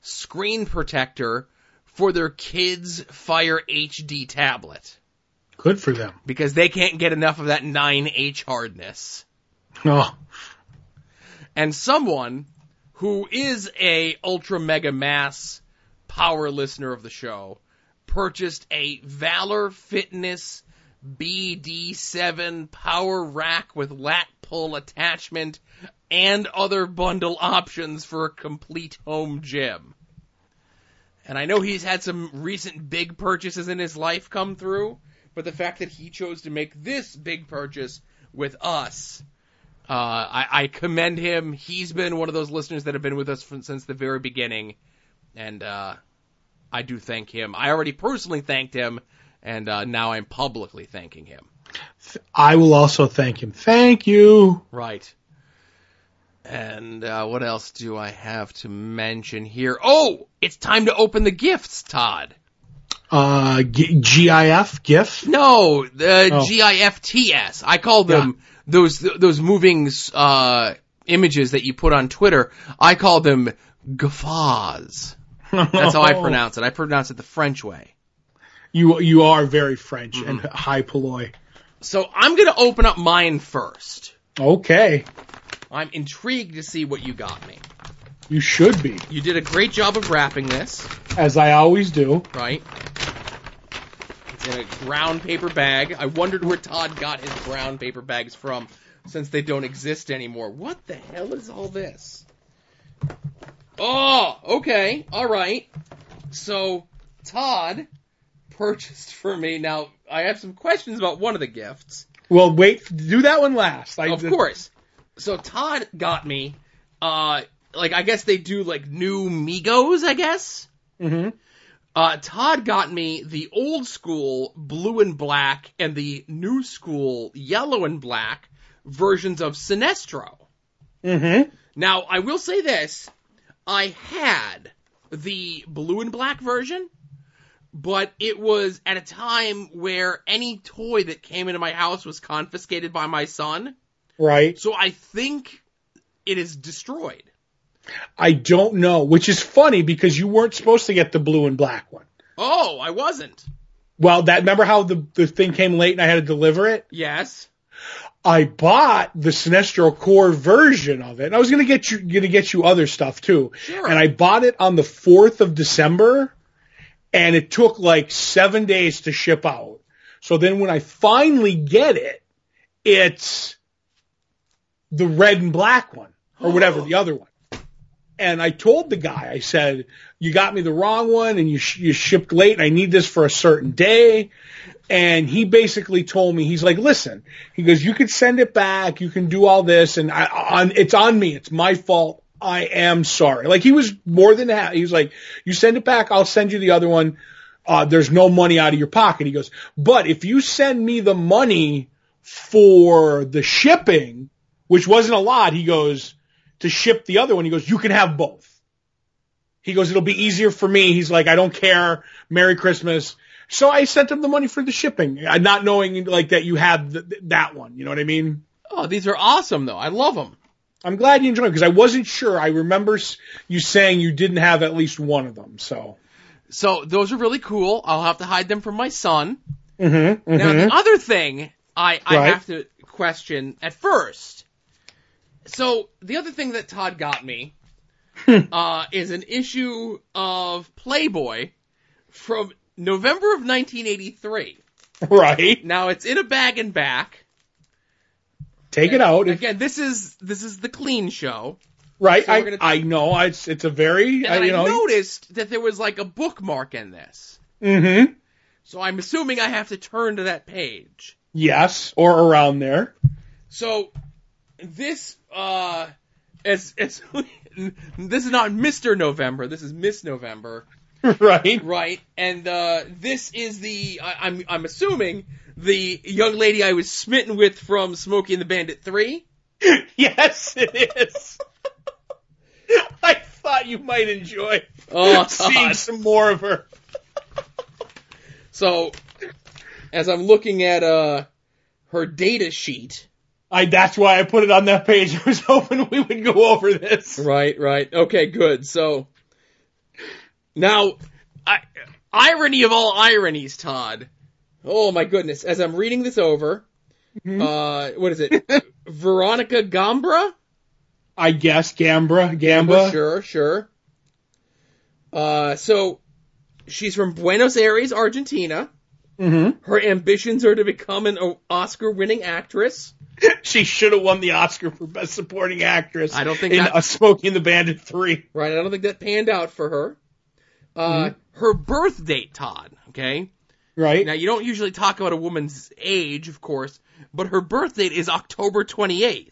screen protector for their kids' Fire HD tablet. Good for them. Because they can't get enough of that 9H hardness. Oh. And someone who is a ultra mega mass power listener of the show purchased a Valor Fitness BD7 power rack with lat pull attachment and other bundle options for a complete home gym. And I know he's had some recent big purchases in his life come through, but the fact that he chose to make this big purchase with us, I commend him. He's been one of those listeners that have been with us since the very beginning, and I do thank him. I already personally thanked him, and now I'm publicly thanking him. I will also thank him. Thank you. Right. And what else do I have to mention here? Oh, it's time to open the gifts, Todd. GIF? GIF? No, the GIFTS. I call them those moving images that you put on Twitter. I call them guffaws. That's how I pronounce it. I pronounce it the French way. You are very French and high polite. So I'm going to open up mine first. Okay. I'm intrigued to see what you got me. You should be. You did a great job of wrapping this. As I always do. Right. It's in a brown paper bag. I wondered where Todd got his brown paper bags from, since they don't exist anymore. What the hell is all this? Oh, okay. All right. So, Todd purchased for me. Now, I have some questions about one of the gifts. Well, wait. Do that one last. Of course. So, Todd got me... I guess they do, new Migos, I guess? Mm-hmm. Todd got me the old school blue and black and the new school yellow and black versions of Sinestro. Mm-hmm. Now, I will say this. I had the blue and black version, but it was at a time where any toy that came into my house was confiscated by my son. Right. So I think it is destroyed. I don't know, which is funny because you weren't supposed to get the blue and black one. Oh, I wasn't. Well, remember how the thing came late and I had to deliver it? Yes. I bought the Sinestro Corps version of it. And I was gonna get you other stuff too. Sure. And I bought it on the 4th of December, and it took 7 days to ship out. So then when I finally get it, it's the red and black one or whatever the other one. And I told the guy, I said, you got me the wrong one and you shipped late and I need this for a certain day. And he basically told me, he's like, listen, he goes, you could send it back. You can do all this. And it's on me. It's my fault. I am sorry. He was more than that. He was like, you send it back. I'll send you the other one. There's no money out of your pocket. He goes, but if you send me the money for the shipping, which wasn't a lot, he goes, to ship the other one, he goes, you can have both. He goes, it'll be easier for me. He's like, I don't care. Merry Christmas. So I sent him the money for the shipping, not knowing that you had that one. You know what I mean? Oh, these are awesome, though. I love them. I'm glad you enjoyed them because I wasn't sure. I remember you saying you didn't have at least one of them. So those are really cool. I'll have to hide them from my son. Mm-hmm, mm-hmm. Now, the other thing I have to question at first. So, the other thing that Todd got me is an issue of Playboy from November of 1983. Right. Now, it's in a bag and back. Take it out. Again, this is the clean show. Right. So I know. It's a very... And I noticed that there was a bookmark in this. Mm-hmm. So, I'm assuming I have to turn to that page. Yes, or around there. So... This, this is not Mr. November, this is Miss November. Right. Right, and, this is the, I'm assuming, the young lady I was smitten with from Smokey and the Bandit 3? Yes, it is. I thought you might enjoy seeing some more of her. So, as I'm looking at, her data sheet... That's why I put it on that page. I was hoping we would go over this. Right. Okay, good. So, now, irony of all ironies, Todd. Oh, my goodness. As I'm reading this over, what is it? Veronica Gambra? I guess, Gamba. Sure. So, she's from Buenos Aires, Argentina. Mm-hmm. Her ambitions are to become an Oscar-winning actress. She should have won the Oscar for Best Supporting Actress in Smokey and the Bandit 3. Right, I don't think that panned out for her. Her birth date, Todd, okay? Right. Now, you don't usually talk about a woman's age, of course, but her birth date is October 28th.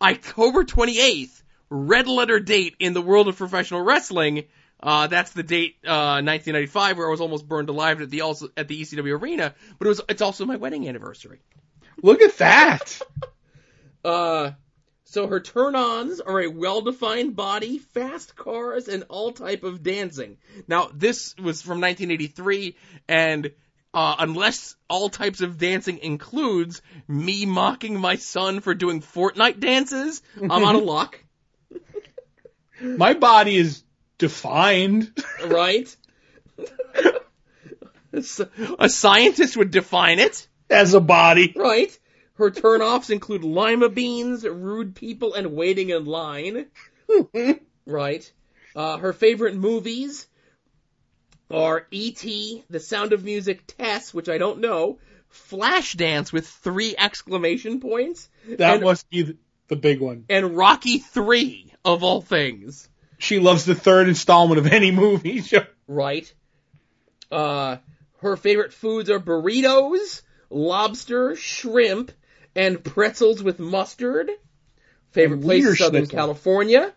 October 28th, red letter date in the world of professional wrestling, That's the date, 1995, where I was almost burned alive at the ECW arena, but it's also my wedding anniversary. Look at that! So her turn-ons are a well-defined body, fast cars, and all type of dancing. Now, this was from 1983, and unless all types of dancing includes me mocking my son for doing Fortnite dances, I'm out of luck. My body is defined. Right? A scientist would define it. As a body. Right? Her turn-offs include lima beans, rude people, and waiting in line. Right. Her favorite movies are E.T., The Sound of Music, Tess, which I don't know, Flashdance with 3 exclamation points. That must be the big one. And Rocky 3, of all things. She loves the 3rd installment of any movie. Right. Her favorite foods are burritos, lobster, shrimp, and pretzels with mustard. Favorite place, Southern California.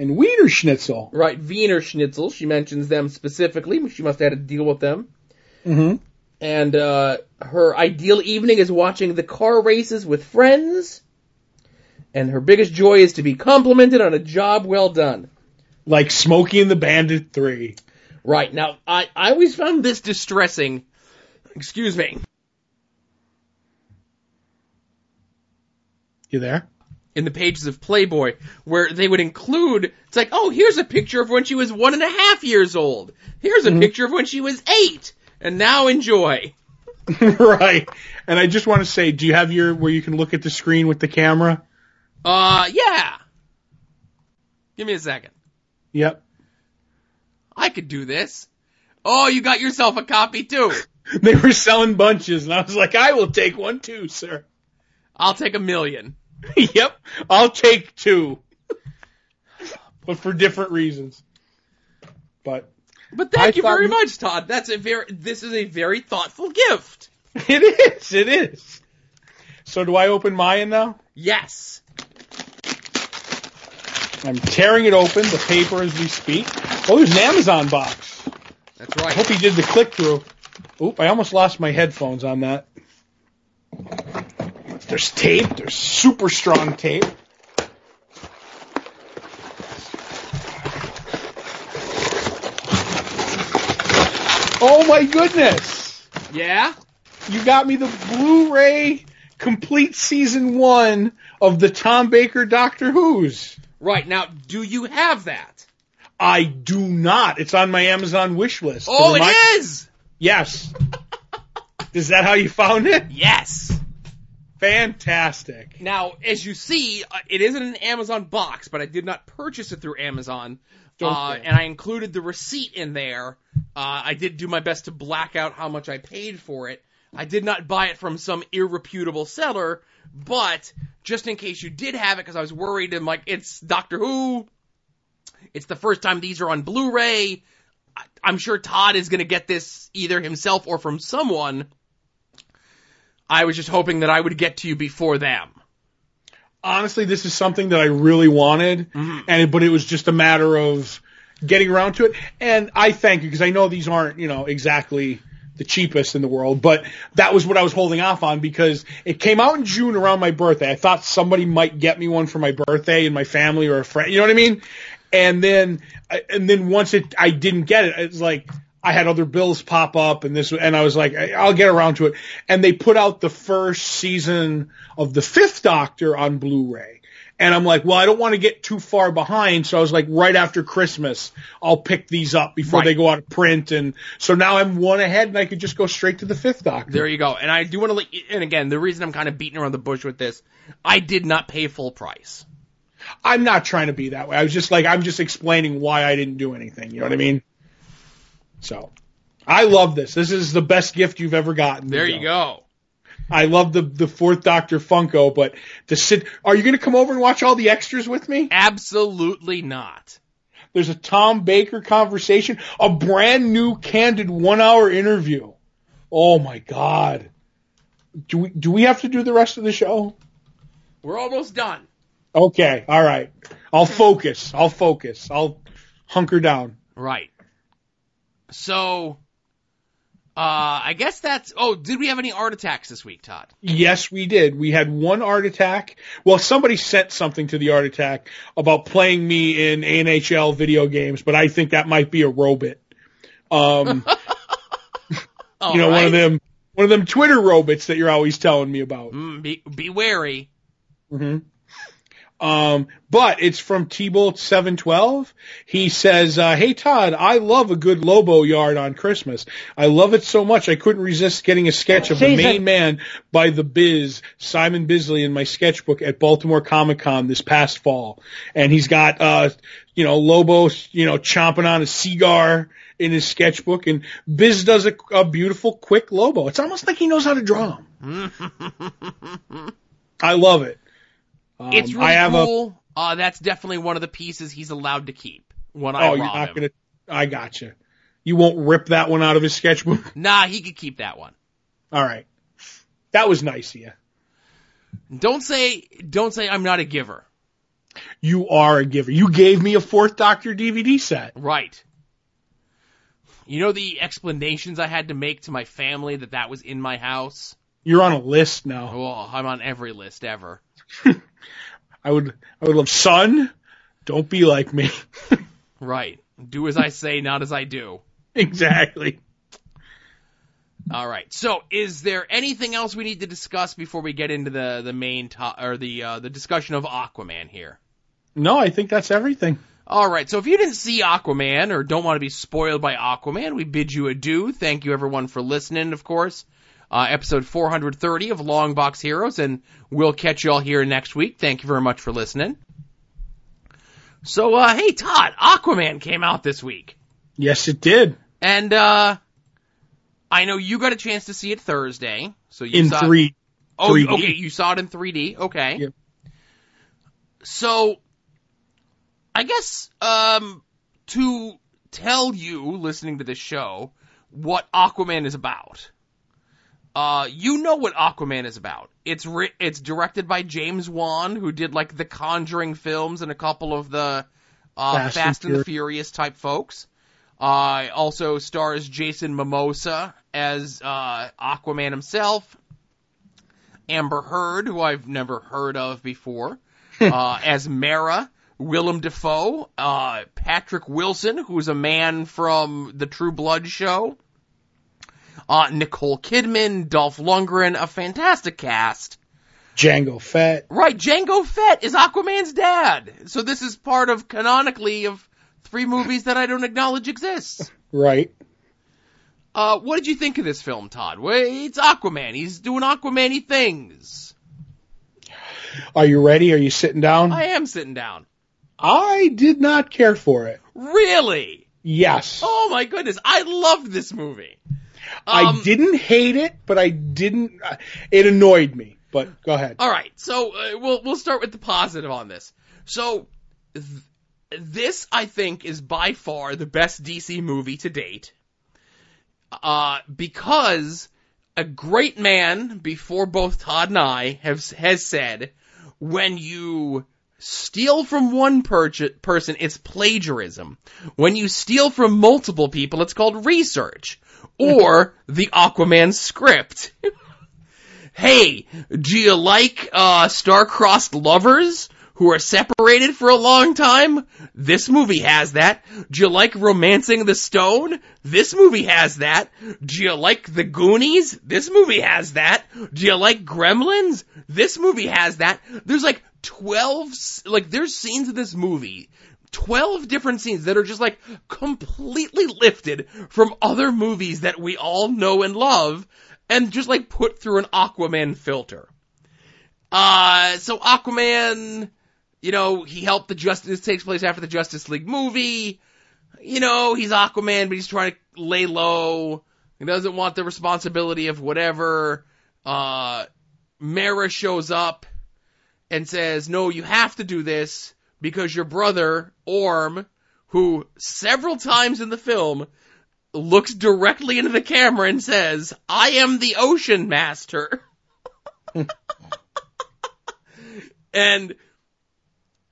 And Wiener Schnitzel. Right, Wiener Schnitzel. She mentions them specifically. She must have had to deal with them. Mm-hmm. And her ideal evening is watching the car races with friends. And her biggest joy is to be complimented on a job well done. Like Smokey and the Bandit 3. Right. Now, I always found this distressing. Excuse me. You there? In the pages of Playboy, where they would include, it's like, oh, here's a picture of when she was 1.5 years old. Here's a picture of when she was 8. And now enjoy. Right. And I just want to say, do you have where you can look at the screen with the camera? Yeah. Give me a second. Yep. I could do this. Oh, you got yourself a copy too. They were selling bunches, and I was like, I will take one too, sir. I'll take 1 million. Yep, I'll take 2. But for different reasons. But thank you very much, Todd. This is a very thoughtful gift. It is. So do I open mine now? Yes. I'm tearing it open, the paper as we speak. Oh, there's an Amazon box. That's right. I hope he did the click-through. Oop, I almost lost my headphones on that. There's tape. There's super strong tape. Oh, my goodness. Yeah? You got me the Blu-ray complete season 1 of the Tom Baker Doctor Who's. Right. Now, do you have that? I do not. It's on my Amazon wish list. Oh, it is? Yes. Is that how you found it? Yes. Fantastic. Now, as you see, it isn't an Amazon box, but I did not purchase it through Amazon, and I included the receipt in there. I did do my best to black out how much I paid for it. I did not buy it from some irreputable seller, but just in case you did have it, because I was worried, and like, it's Doctor Who, it's the first time these are on Blu-ray, I'm sure Todd is going to get this either himself or from someone. I was just hoping that I would get to you before them. Honestly, this is something that I really wanted, but it was just a matter of getting around to it. And I thank you, because I know these aren't, exactly the cheapest in the world, but that was what I was holding off on, because it came out in June around my birthday. I thought somebody might get me one for my birthday, and my family or a friend, you know what I mean? And then once I didn't get it, it's like I had other bills pop up, and I was like, I'll get around to it. And they put out the first season of the 5th Doctor on Blu-ray, and I'm like, well, I don't want to get too far behind, so I was like, right after Christmas, I'll pick these up before they go out of print, and so now I'm one ahead, and I could just go straight to the 5th Doctor. There you go. And I do want to let you, and again, the reason I'm kind of beating around the bush with this, I did not pay full price. I'm not trying to be that way. I was just like, I'm just explaining why I didn't do anything. You know what I mean? So, I love this. This is the best gift you've ever gotten. There you go. I love the 4th Doctor Funko, but are you going to come over and watch all the extras with me? Absolutely not. There's a Tom Baker conversation, a brand new candid 1-hour interview. Oh my God. Do we have to do the rest of the show? We're almost done. Okay, all right. I'll focus. I'll hunker down. Right. So, I guess that's... Oh, did we have any art attacks this week, Todd? Yes, we did. We had one art attack. Well, somebody sent something to the art attack about playing me in NHL video games, but I think that might be a robot. You know, right. One of them Twitter robots that you're always telling me about. Be wary. Mm-hmm. But it's from T-Bolt712. He says, hey Todd, I love a good Lobo yard on Christmas. I love it so much I couldn't resist getting a sketch of the main man by the Biz, Simon Bisley, in my sketchbook at Baltimore Comic-Con this past fall. And he's got, Lobo, chomping on a cigar in his sketchbook, and Biz does a beautiful, quick Lobo. It's almost like he knows how to draw him. I love it. It's really cool. That's definitely one of the pieces he's allowed to keep when I rob him. Oh, you're not going to... I gotcha. You won't rip that one out of his sketchbook? Nah, he could keep that one. All right. That was nice of you. Don't say I'm not a giver. You are a giver. You gave me a Fourth Doctor DVD set. Right. You know the explanations I had to make to my family that was in my house? You're on a list now. Oh, I'm on every list ever. I would love, son, don't be like me. Right. Do as I say, not as I do. Exactly. All right. So is there anything else we need to discuss before we get into the main the discussion of Aquaman here? No, I think that's everything. All right. So if you didn't see Aquaman or don't want to be spoiled by Aquaman, we bid you adieu. Thank you everyone for listening, of course. Episode 430 of Longbox Heroes, and we'll catch you all here next week. Thank you very much for listening. So, hey, Todd, Aquaman came out this week. Yes, it did. And I know you got a chance to see it Thursday. So you in saw 3D. Oh, 3D. Okay, you saw it in 3D. Okay. Yep. So, I guess to tell you, listening to this show, what Aquaman is about... you know what Aquaman is about. It's directed by James Wan, who did like the Conjuring films and a couple of the Fast and the Furious type folks. Also stars Jason Momoa as Aquaman himself, Amber Heard, who I've never heard of before, as Mera, Willem Dafoe, Patrick Wilson, who's a man from the True Blood show. Nicole Kidman, Dolph Lundgren, a fantastic cast. Jango Fett. Right, Jango Fett is Aquaman's dad. So this is part of, canonically, of three movies that I don't acknowledge exists. Right. What did you think of this film, Todd? Well, it's Aquaman. He's doing Aquaman-y things. Are you ready? Are you sitting down? I am sitting down. I did not care for it. Really? Yes. Oh my goodness, I loved this movie. I didn't hate it, but it annoyed me, but go ahead. All right. So we'll start with the positive on this. So this, I think, is by far the best DC movie to date, because a great man before both Todd and I has said, when you steal from one person, it's plagiarism. When you steal from multiple people, it's called research. Or the Aquaman script. Hey, do you like star-crossed lovers who are separated for a long time? This movie has that. Do you like Romancing the Stone? This movie has that. Do you like The Goonies? This movie has that. Do you like Gremlins? This movie has that. There's like 12, there's scenes of this movie... 12 different scenes that are just like completely lifted from other movies that we all know and love and just like put through an Aquaman filter. So Aquaman, this takes place after the Justice League movie. He's Aquaman, but he's trying to lay low. He doesn't want the responsibility of whatever. Mera shows up and says, no, you have to do this. Because your brother, Orm, who several times in the film looks directly into the camera and says, I am the ocean master. And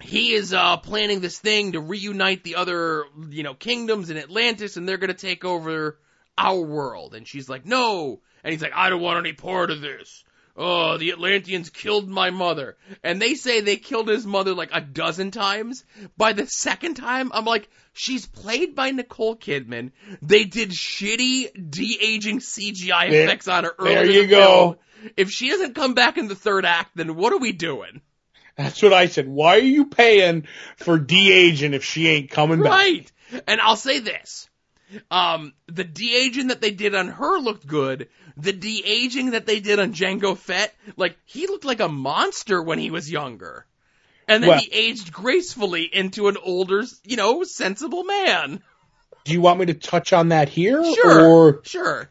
he is planning this thing to reunite the other, you know, kingdoms in Atlantis, and they're going to take over our world. And she's like, no. And he's like, I don't want any part of this. Oh, the Atlanteans killed my mother. And they say they killed his mother like a dozen times. By the second time, I'm like, she's played by Nicole Kidman. They did shitty de-aging CGI effects on her earlier. There you go. If she doesn't come back in the third act, then what are we doing? That's what I said. Why are you paying for de-aging if she ain't coming back? Right. And I'll say this. The de-aging that they did on her looked good. The de-aging that they did on Jango Fett, like, he looked like a monster when he was younger. And then he aged gracefully into an older, you know, sensible man. Do you want me to touch on that here? Sure.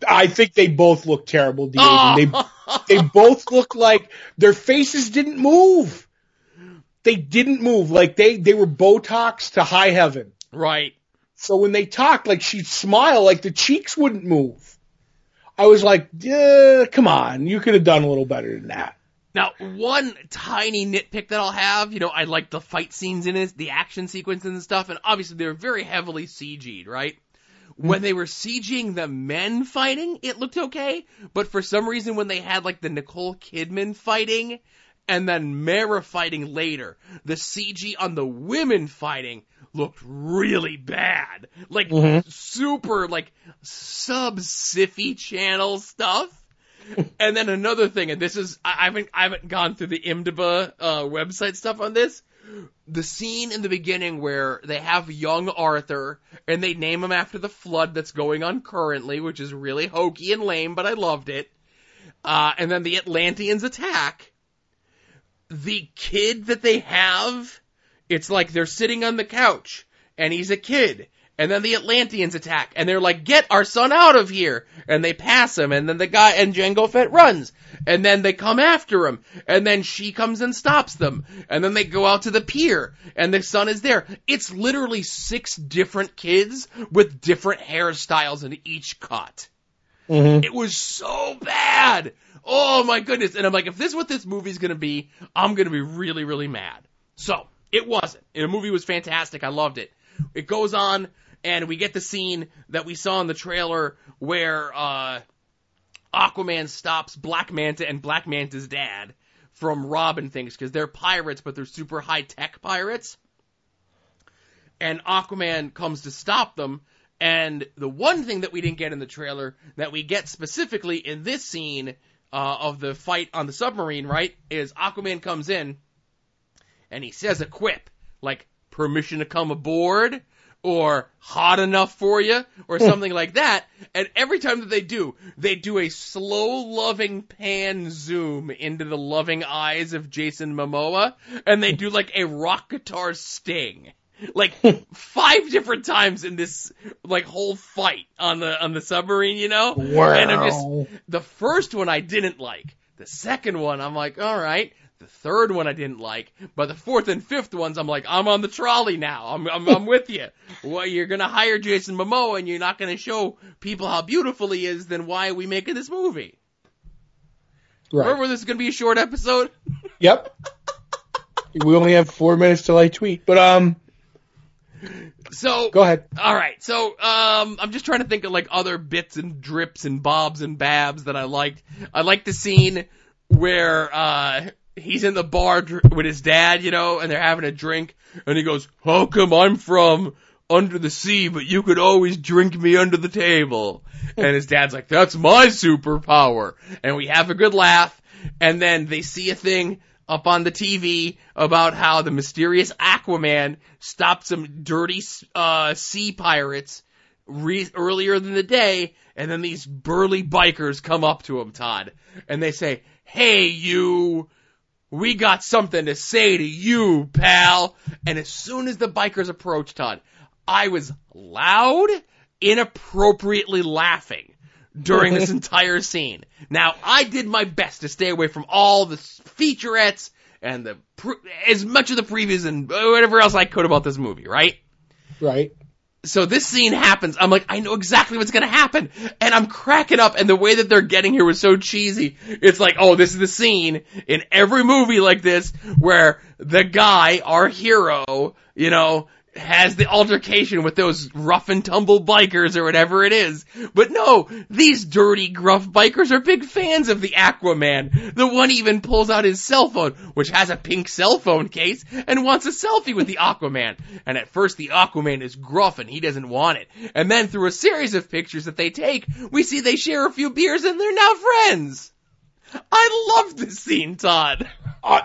I think they both look terrible de-aging. Oh. They both look like their faces didn't move. They didn't move. Like, they were Botox to high heaven. Right. So when they talked, like, she'd smile, like the cheeks wouldn't move. I was like, come on, you could have done a little better than that. Now, one tiny nitpick that I'll have, you know, I like the fight scenes in it, the action sequences and stuff, and obviously they were very heavily CG'd, right? When they were CGing the men fighting, it looked okay, but for some reason when they had, like, the Nicole Kidman fighting and then Mera fighting later, the CG on the women fighting looked really bad. Like, super, like, sub-siffy channel stuff. And then another thing, and this is, I haven't gone through the IMDb website stuff on this. The scene in the beginning where they have young Arthur, and they name him after the flood that's going on currently, which is really hokey and lame, but I loved it. And then the Atlanteans attack. The kid that they have... It's like they're sitting on the couch, and he's a kid, and then the Atlanteans attack, and they're like, get our son out of here! And they pass him, and then the guy, and Jango Fett runs, and then they come after him, and then she comes and stops them, and then they go out to the pier, and the son is there. It's literally 6 different kids with different hairstyles in each cut. It was so bad! Oh my goodness! And I'm like, if this is what this movie's gonna be, I'm gonna be really, really mad. So... It wasn't. The movie was fantastic. I loved it. It goes on, and we get the scene that we saw in the trailer where Aquaman stops Black Manta and Black Manta's dad from robbing things, because they're pirates, but they're super high-tech pirates. And Aquaman comes to stop them, and the one thing that we didn't get in the trailer that we get specifically in this scene of the fight on the submarine, right, is Aquaman comes in, and he says a quip, like, permission to come aboard, or hot enough for you, or something like that. And every time that they do a slow, loving pan zoom into the loving eyes of Jason Momoa, and they do, like, a rock guitar sting. Like, 5 different times in this, like, whole fight on the submarine, you know? Wow. And I'm just, the first one I didn't like. The second one, I'm like, all right. The third one I didn't like, but the fourth and fifth ones, I'm like, I'm on the trolley now. I'm with you. Well, you're going to hire Jason Momoa and you're not going to show people how beautiful he is, then why are we making this movie? Right. Remember, this is going to be a short episode? Yep. We only have 4 minutes till I tweet, but So go ahead. All right. So I'm just trying to think of, like, other bits and drips and bobs and babs that I liked. I liked the scene where he's in the bar with his dad, you know, and they're having a drink, and he goes, how come I'm from under the sea, but you could always drink me under the table? And his dad's like, that's my superpower. And we have a good laugh, and then they see a thing up on the TV about how the mysterious Aquaman stopped some dirty sea pirates earlier in the day, and then these burly bikers come up to him, Todd, and they say, hey, you... We got something to say to you, pal. And as soon as the bikers approached, Todd, I was loud, inappropriately laughing during this entire scene. Now, I did my best to stay away from all the featurettes and the as much of the previews and whatever else I could about this movie, right? Right. So this scene happens. I'm like, I know exactly what's going to happen. And I'm cracking up. And the way that they're getting here was so cheesy. It's like, oh, this is the scene in every movie like this where the guy, our hero, you know, has the altercation with those rough and tumble bikers or whatever it is. But no, these dirty, gruff bikers are big fans of the Aquaman. The one even pulls out his cell phone, which has a pink cell phone case, and wants a selfie with the Aquaman. And at first, the Aquaman is gruff and he doesn't want it. And then through a series of pictures that they take, we see they share a few beers and they're now friends. I love this scene, Todd.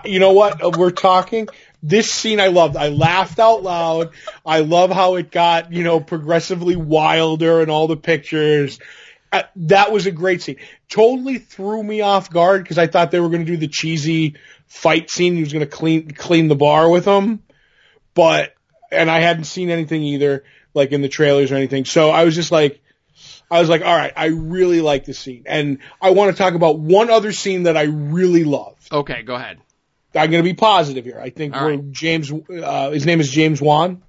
You know what? We're talking... This scene I loved. I laughed out loud. I love how it got, you know, progressively wilder and all the pictures. That was a great scene. Totally threw me off guard because I thought they were going to do the cheesy fight scene. He was going to clean the bar with them. But, and I hadn't seen anything either, like in the trailers or anything. So I was just like, all right, I really like this scene. And I want to talk about one other scene that I really loved. Okay, go ahead. I'm going to be positive here. I think right. James, his name is James Wan.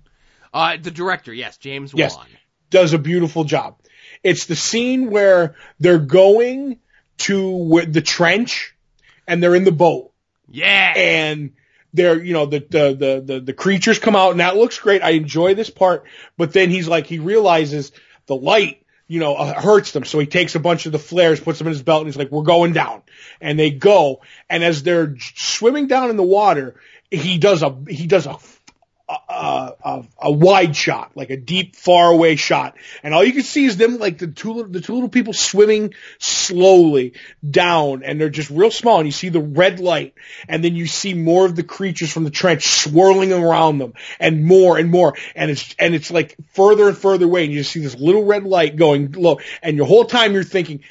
The director, yes, James Wan. Yes, does a beautiful job. It's the scene where they're going to the trench and they're in the boat. Yeah. And they're, you know, the creatures come out and that looks great. I enjoy this part, but then he's like, he realizes the light, you know, hurts them. So he takes a bunch of the flares, puts them in his belt, and he's like, we're going down. And they go. And as they're swimming down in the water, he does a wide shot, like a deep, far away shot. And all you can see is them, like the two little people swimming slowly down, and they're just real small. And you see the red light, and then you see more of the creatures from the trench swirling around them, and more and more. And it's like further and further away, and you just see this little red light going low. And your whole time you're thinking,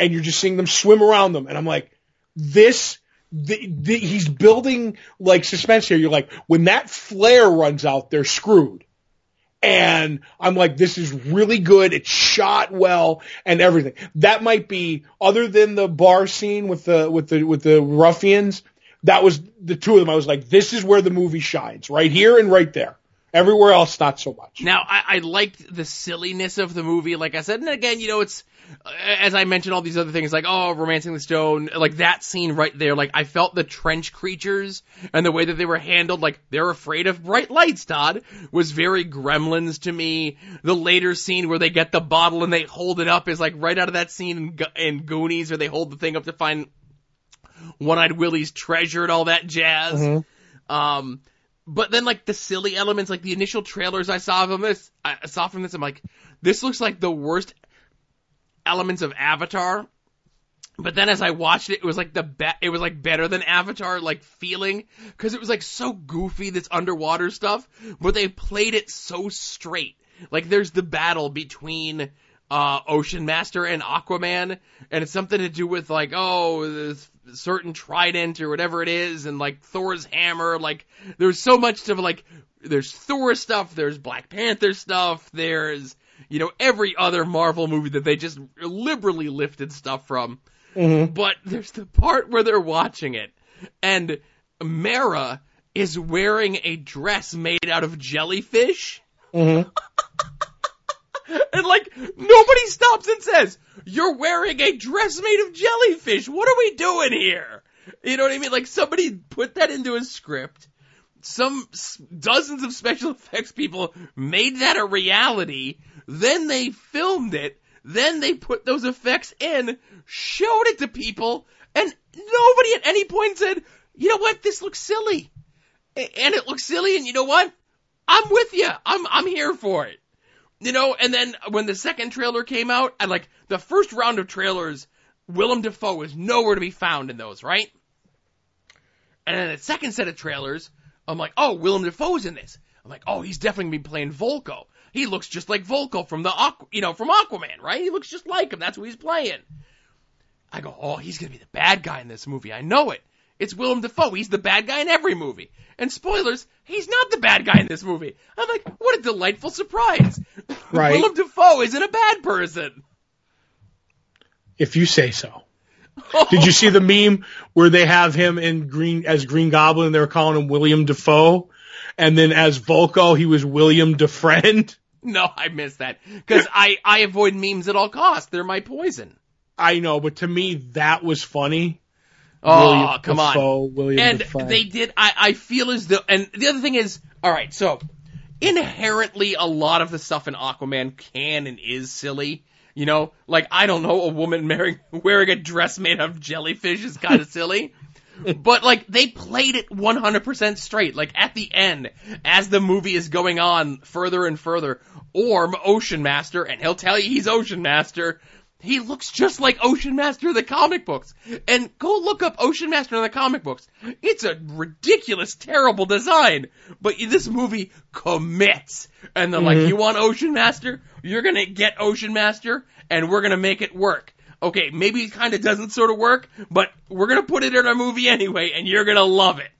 and you're just seeing them swim around them. And I'm like, this. He's building like suspense here. You're like, when that flare runs out, they're screwed. And I'm like, this is really good. It's shot well and everything. That might be, other than the bar scene with the ruffians, that was the two of them. I was like, this is where the movie shines, right here and right there. Everywhere else, not so much. Now, I liked the silliness of the movie, like I said. And again, you know, it's, as I mentioned, all these other things, like, oh, Romancing the Stone, like that scene right there. Like, I felt the trench creatures and the way that they were handled, like, they're afraid of bright lights, Todd, was very Gremlins to me. The later scene where they get the bottle and they hold it up is, like, right out of that scene in Goonies where they hold the thing up to find One-Eyed Willie's treasure and all that jazz. Mm-hmm. But then, like, the silly elements, like the initial trailers I saw from this, I'm like, this looks like the worst elements of Avatar. But then, as I watched it, it was like it was like better than Avatar, like feeling, because it was like so goofy, this underwater stuff. But they played it so straight. Like, there's the battle between Ocean Master and Aquaman, and it's something to do with like, oh, this certain trident or whatever it is, and like Thor's hammer. Like, there's so much to, like, there's Thor stuff, there's Black Panther stuff, there's, you know, every other Marvel movie that they just liberally lifted stuff from. Mm-hmm. But there's the part where they're watching it, and Mera is wearing a dress made out of jellyfish. Mm-hmm. And, like, nobody stops and says, you're wearing a dress made of jellyfish. What are we doing here? You know what I mean? Like, somebody put that into a script. Some dozens of special effects people made that a reality. Then they filmed it. Then they put those effects in, showed it to people, and nobody at any point said, you know what, this looks silly. And it looks silly, and you know what? I'm with you. I'm here for it. You know, and then when the second trailer came out, and like the first round of trailers, Willem Dafoe was nowhere to be found in those, right? And then the second set of trailers, I'm like, oh, Willem Dafoe's in this. I'm like, oh, he's definitely gonna be playing Volko. He looks just like Volko from Aquaman, right? He looks just like him. That's who he's playing. I go, oh, he's gonna be the bad guy in this movie. I know it. It's Willem Dafoe. He's the bad guy in every movie. And spoilers, he's not the bad guy in this movie. I'm like, what a delightful surprise. Right. Willem Dafoe isn't a bad person. If you say so. Oh. Did you see the meme where they have him in Green Goblin? They were calling him William Dafoe. And then as Volko, he was William DeFriend. No, I missed that. Because I avoid memes at all costs. They're my poison. I know, but to me, that was funny. Oh, come on. They did. I feel as though... And the other thing is... All right, so... Inherently, a lot of the stuff in Aquaman can and is silly. You know? Like, I don't know, a woman wearing a dress made of jellyfish is kind of silly. But, like, they played it 100% straight. Like, at the end, as the movie is going on further and further, Orm, Ocean Master, and he'll tell you he's Ocean Master... He looks just like Ocean Master in the comic books. And go look up Ocean Master in the comic books. It's a ridiculous, terrible design. But this movie commits. And they're like, you want Ocean Master? You're going to get Ocean Master, and we're going to make it work. Okay, maybe it kind of doesn't sort of work, but we're going to put it in our movie anyway, and you're going to love it.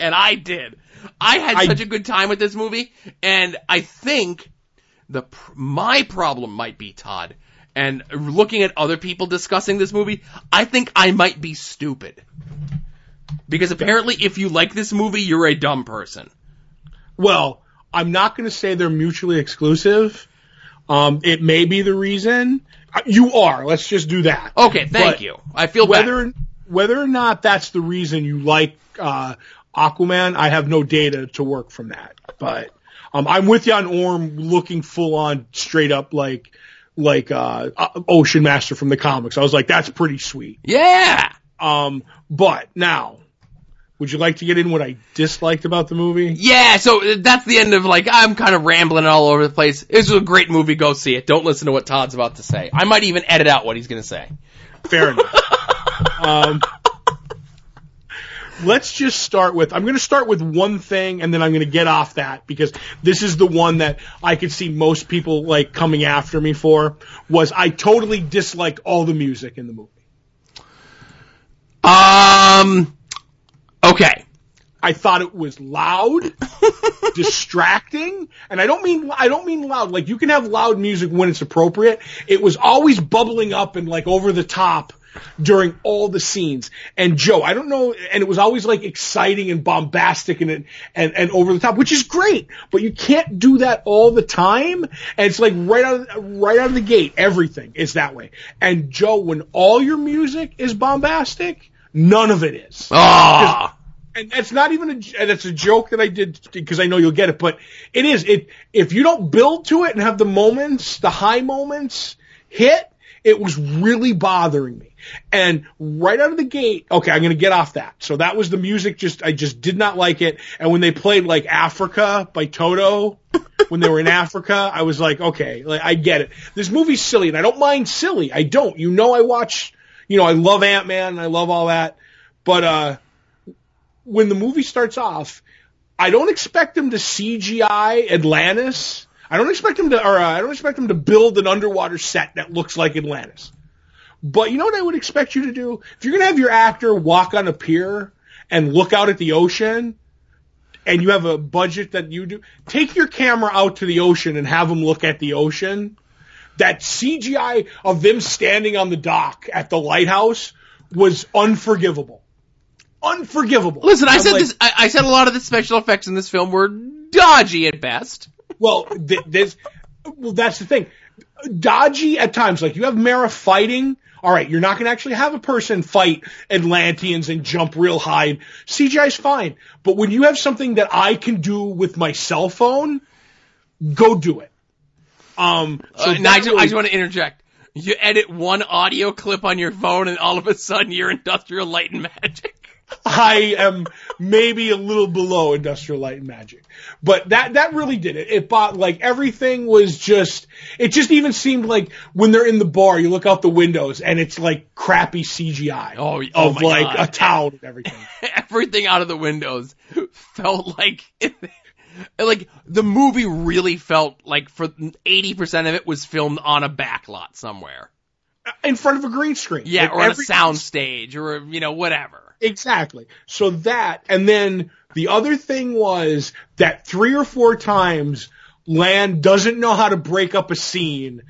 And I did. I had such a good time with this movie. And I think my problem might be, Todd... And looking at other people discussing this movie, I think I might be stupid. Because apparently if you like this movie, you're a dumb person. Well, I'm not going to say they're mutually exclusive. It may be the reason. You are. Let's just do that. Okay, thank you. I feel better. Whether or not that's the reason you like Aquaman, I have no data to work from that. But I'm with you on Orm looking full on straight up like Ocean Master from the comics. I was like, that's pretty sweet. Yeah. But now, would you like to get in what I disliked about the movie? Yeah, so that's the end of, like, I'm kind of rambling all over the place. This is a great movie. Go see it. Don't listen to what Todd's about to say. I might even edit out what he's going to say. Fair enough. Let's just start with, I'm going to start with one thing and then I'm going to get off that because this is the one that I could see most people like coming after me for was I totally dislike all the music in the movie. Okay. I thought it was loud, distracting, and I don't mean loud. Like you can have loud music when it's appropriate. It was always bubbling up and like over the top during all the scenes. And Joe, I don't know, and it was always like exciting and bombastic and over the top, which is great, but you can't do that all the time. And it's like right out of the gate, everything is that way. And Joe, when all your music is bombastic, none of it is. Ah. And that's not even that's a joke that I did because I know you'll get it, but it is. If you don't build to it and have the moments, the high moments hit, it was really bothering me. And right out of the gate, okay, I'm going to get off that. So that was the music, I just did not like it. And when they played like Africa by Toto, when they were in Africa, I was like, okay, like, I get it. This movie's silly, and I don't mind silly. I don't. You know, I love Ant-Man, and I love all that. But when the movie starts off, I don't expect them to CGI Atlantis. I don't expect them to build an underwater set that looks like Atlantis. But you know what I would expect you to do? If you're going to have your actor walk on a pier and look out at the ocean, and you have a budget that you do, take your camera out to the ocean and have them look at the ocean. That CGI of them standing on the dock at the lighthouse was unforgivable. Unforgivable. Listen, I said a lot of the special effects in this film were dodgy at best. Well, that's the thing. Dodgy at times. Like, you have Mera fighting. All right, you're not going to actually have a person fight Atlanteans and jump real high. CGI's fine. But when you have something that I can do with my cell phone, go do it. I just want to interject. You edit one audio clip on your phone, and all of a sudden you're Industrial Light and Magic. I am maybe a little below Industrial Light and Magic, but that really did it. It bought, like, everything was just, it just even seemed like when they're in the bar, you look out the windows and it's like crappy CGI a town and everything. Everything out of the windows felt like, like the movie really felt like for 80% of it was filmed on a backlot somewhere. In front of a green screen. Yeah, like, or on a sound stage or, you know, whatever. Exactly. So that, and then the other thing was that 3 or 4 times Land doesn't know how to break up a scene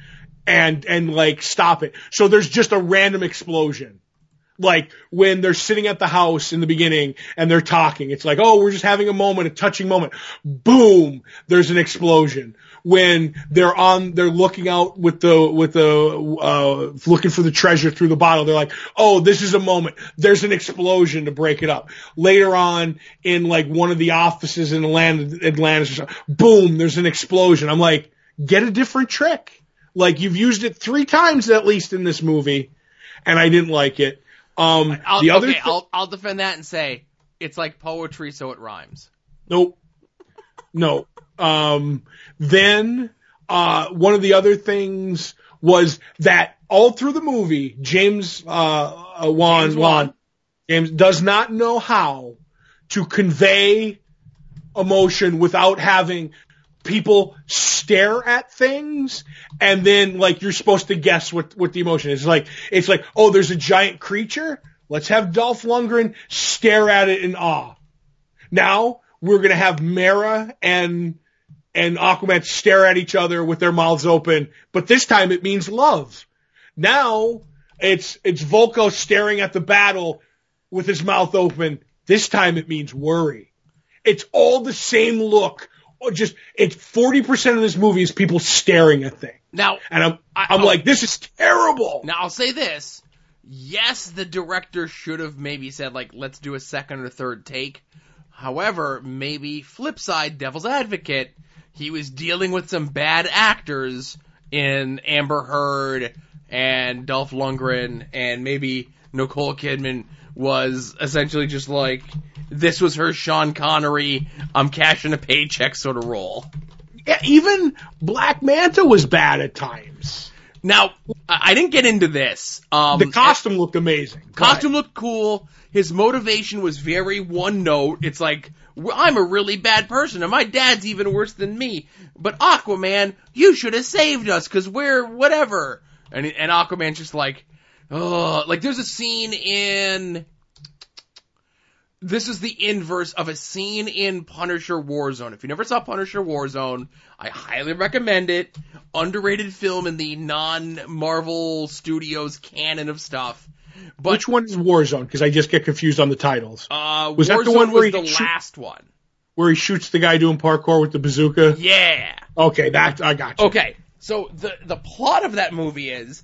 and like stop it. So there's just a random explosion. Like when they're sitting at the house in the beginning and they're talking, it's like, oh, we're just having a moment, a touching moment. Boom, there's an explosion. when they're looking out looking for the treasure through the bottle. They're like, oh, this is a moment. There's an explosion to break it up. Later on in like one of the offices in Atlantis or something, boom, there's an explosion. I'm like, get a different trick. Like, you've used it 3 times at least in this movie, and I didn't like it. I'll defend that and say it's like poetry, so it rhymes. Nope. No. Then one of the other things was that all through the movie, James Wan does not know how to convey emotion without having people stare at things, and then like you're supposed to guess what the emotion is. It's like, oh, there's a giant creature. Let's have Dolph Lundgren stare at it in awe. Now we're gonna have Mera and Aquaman stare at each other with their mouths open, but this time it means love. Now it's Volko staring at the battle with his mouth open. This time it means worry. It's all the same look. Just it's 40% of this movie is people staring at things. Now, and I'm like, this is terrible. Now I'll say this. Yes, the director should have maybe said like, let's do a second or third take. However, maybe flip side, devil's advocate, he was dealing with some bad actors in Amber Heard and Dolph Lundgren, and maybe Nicole Kidman was essentially just like, this was her Sean Connery, I'm cashing a paycheck sort of role. Yeah, even Black Manta was bad at times. Now, I didn't get into this. The costume looked amazing. Costume looked cool. His motivation was very one note. It's like, I'm a really bad person, and my dad's even worse than me. But Aquaman, you should have saved us, because we're whatever. And Aquaman's just like, oh, like there's a scene in... This is the inverse of a scene in Punisher Warzone. If you never saw Punisher Warzone, I highly recommend it. Underrated film in the non-Marvel Studios canon of stuff. But, which one is Warzone? Because I just get confused on the titles. Was Warzone that the one where was the last one. Where he shoots the guy doing parkour with the bazooka? Yeah. Okay, that I got you. Okay, so the plot of that movie is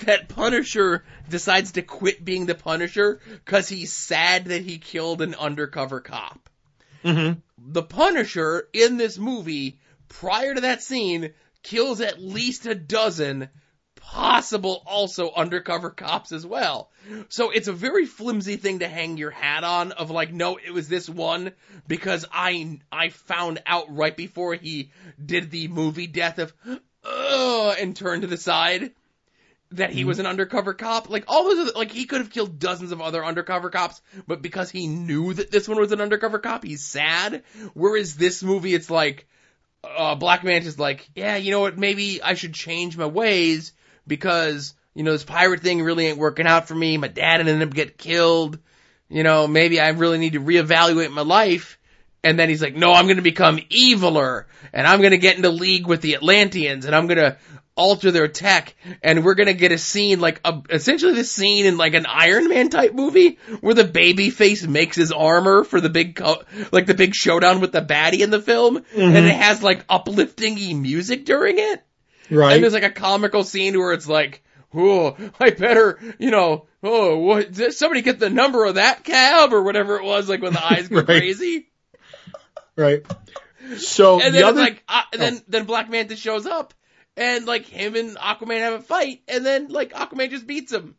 that Punisher decides to quit being the Punisher because he's sad that he killed an undercover cop. Mm-hmm. The Punisher in this movie, prior to that scene, kills at least a dozen possible also undercover cops as well. So it's a very flimsy thing to hang your hat on of like, no, it was this one because I found out right before he did the movie death of, and turned to the side. That he was an undercover cop. Like, all those, like, he could have killed dozens of other undercover cops, but because he knew that this one was an undercover cop, he's sad. Whereas this movie, it's like, Black Manta's like, yeah, you know what, maybe I should change my ways, because, you know, this pirate thing really ain't working out for me, my dad ended up getting killed, you know, maybe I really need to reevaluate my life. And then he's like, no, I'm gonna become eviler, and I'm gonna get into league with the Atlanteans, and I'm gonna alter their tech, and we're gonna get a scene, like, essentially the scene in, like, an Iron Man type movie, where the babyface makes his armor for the big, the big showdown with the baddie in the film, and it has, like, uplifting-y music during it. Right. And there's, like, a comical scene where it's like, oh, I better, you know, what, somebody get the number of that cab, or whatever it was, like, when the eyes go right. Crazy. Right. So, and then the other... like, then Black Manta shows up, and, like, him and Aquaman have a fight, and then, like, Aquaman just beats him.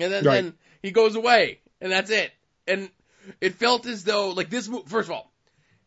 And then, right. Then he goes away, and that's it. And it felt as though, like, this movie, first of all,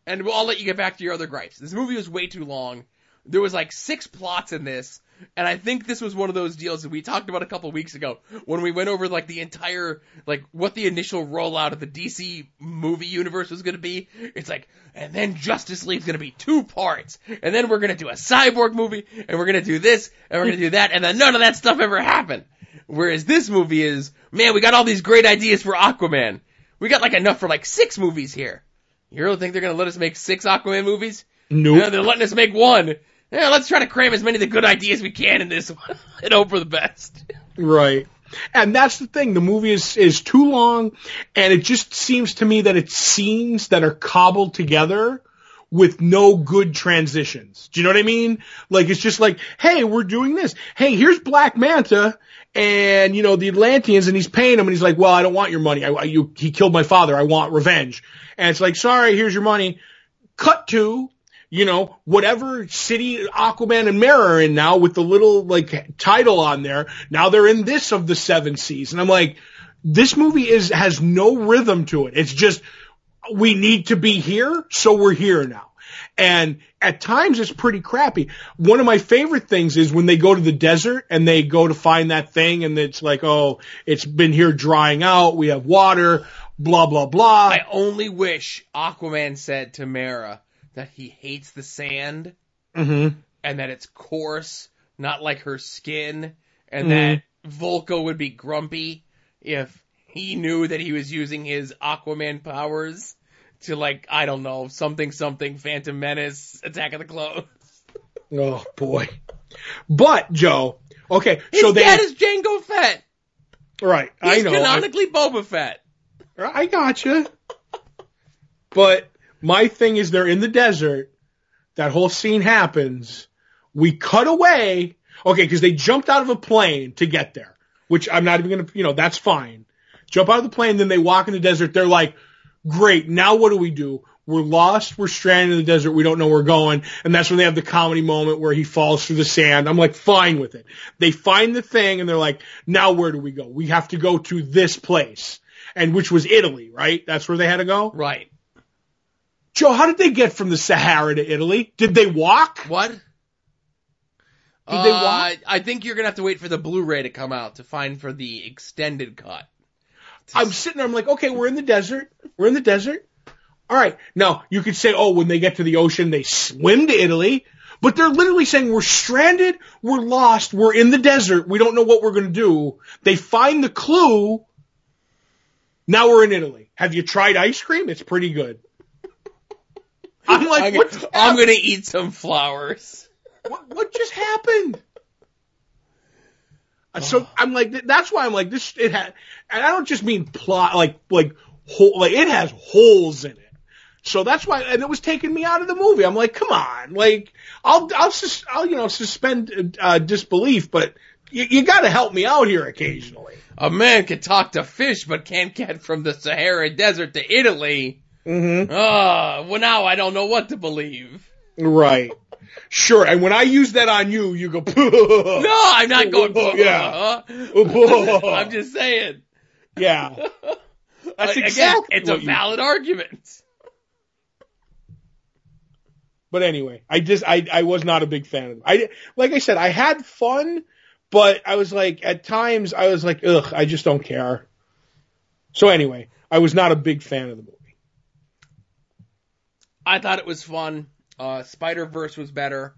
and I'll let you get back to your other gripes. This movie was way too long. There was, like, 6 plots in this, and I think this was one of those deals that we talked about a couple weeks ago when we went over, like, the entire, like, what the initial rollout of the DC movie universe was going to be. It's like... and then Justice League's gonna be 2 parts, and then we're gonna do a Cyborg movie, and we're gonna do this, and we're gonna do that, and then none of that stuff ever happened. Whereas this movie is, man, we got all these great ideas for Aquaman. We got, like, enough for, like, 6 movies here. You really think they're gonna let us make 6 Aquaman movies? Nope. No, they're letting us make 1. Yeah, let's try to cram as many of the good ideas we can in this one, and hope for the best. Right. And that's the thing. The movie is too long, and it just seems to me that it's scenes that are cobbled together with no good transitions. Do you know what I mean? Like, it's just like, hey, we're doing this. Hey, here's Black Manta and, you know, the Atlanteans, and he's paying him, and he's like, well, I don't want your money. He killed my father. I want revenge. And it's like, sorry, here's your money. Cut to, you know, whatever city Aquaman and Mera are in now with the little, like, title on there. Now they're in this of the Seven Seas. And I'm like, this movie has no rhythm to it. It's just, we need to be here, so we're here now. And at times it's pretty crappy. One of my favorite things is when they go to the desert and they go to find that thing, and it's like, oh, it's been here drying out, we have water, blah, blah, blah. I only wish Aquaman said to Mera that he hates the sand, mm-hmm. and that it's coarse, not like her skin, and mm-hmm. that Volko would be grumpy if he knew that he was using his Aquaman powers to, like, I don't know, something, Phantom Menace, Attack of the Clones. Oh, boy. But, Joe, okay, so they... His dad is Jango Fett. Right, I know. He's canonically Boba Fett. I gotcha. But... my thing is, they're in the desert, that whole scene happens, we cut away, okay, because they jumped out of a plane to get there, which I'm not even going to, you know, that's fine. Jump out of the plane, then they walk in the desert, they're like, great, now what do? We're lost, we're stranded in the desert, we don't know where we're going, and that's when they have the comedy moment where he falls through the sand. I'm like, fine with it. They find the thing, and they're like, now where do we go? We have to go to this place, and which was Italy, right? That's where they had to go? Right. Joe, how did they get from the Sahara to Italy? Did they walk? What? Did they walk? I think you're going to have to wait for the Blu-ray to come out to find for the extended cut. I'm sitting there, I'm like, okay, we're in the desert. All right. Now, you could say, oh, when they get to the ocean, they swim to Italy. But they're literally saying, we're stranded, we're lost, we're in the desert, we don't know what we're going to do. They find the clue. Now we're in Italy. Have you tried ice cream? It's pretty good. I'm like, I'm going to eat some flowers. What just happened? Oh. So I'm like, that's why I'm like, this, it had, and I don't just mean plot, like it has holes in it. So that's why, and it was taking me out of the movie. I'm like, come on, like, I'll you know, suspend disbelief, but you got to help me out here occasionally. A man can talk to fish, but can't get from the Sahara Desert to Italy. Mm-hmm. Well, now I don't know what to believe. Right. Sure. And when I use that on you, you go, no, I'm not going, yeah. I'm just saying. Yeah. That's exactly. Again, it's a valid argument. But anyway, I was not a big fan of them. Like I said, I had fun, but I was like, at times I was like, ugh, I just don't care. So anyway, I was not a big fan of the movie. I thought it was fun. Spider-Verse was better.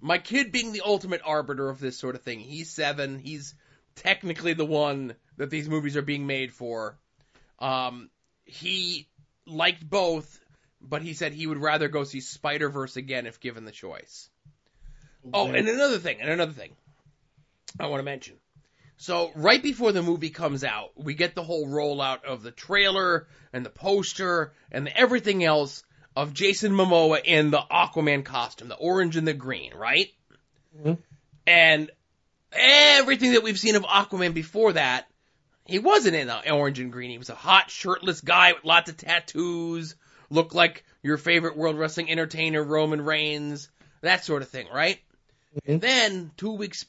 My kid being the ultimate arbiter of this sort of thing. He's 7. He's technically the one that these movies are being made for. He liked both, but he said he would rather go see Spider-Verse again if given the choice. Okay. Oh, and another thing I want to mention. So right before the movie comes out, we get the whole rollout of the trailer and the poster and everything else of Jason Momoa in the Aquaman costume, the orange and the green, right? Mm-hmm. And everything that we've seen of Aquaman before that, he wasn't in the orange and green. He was a hot, shirtless guy with lots of tattoos, looked like your favorite World Wrestling entertainer, Roman Reigns, that sort of thing, right? And then 3 weeks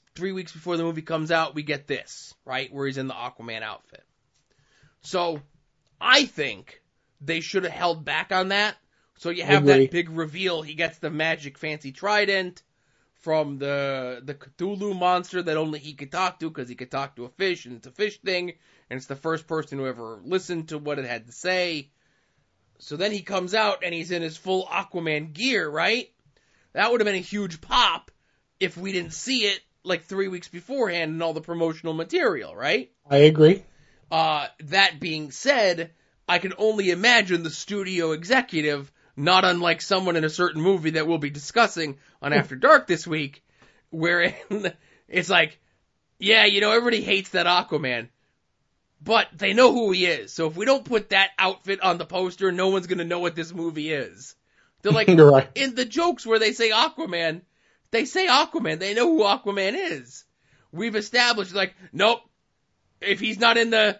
before the movie comes out, we get this, right, where he's in the Aquaman outfit. So I think they should have held back on that. So you have that big reveal. He gets the magic fancy trident from the Cthulhu monster that only he could talk to because he could talk to a fish, and it's a fish thing, and it's the first person who ever listened to what it had to say. So then he comes out, and he's in his full Aquaman gear, right? That would have been a huge pop if we didn't see it like 3 weeks beforehand and all the promotional material, right? I agree. That being said, I can only imagine the studio executive, not unlike someone in a certain movie that we'll be discussing on After Dark this week, wherein it's like, yeah, you know, everybody hates that Aquaman, but they know who he is. So if we don't put that outfit on the poster, no one's going to know what this movie is. They're like, right. In the jokes where they say Aquaman, they know who Aquaman is. We've established, like, nope, if he's not in the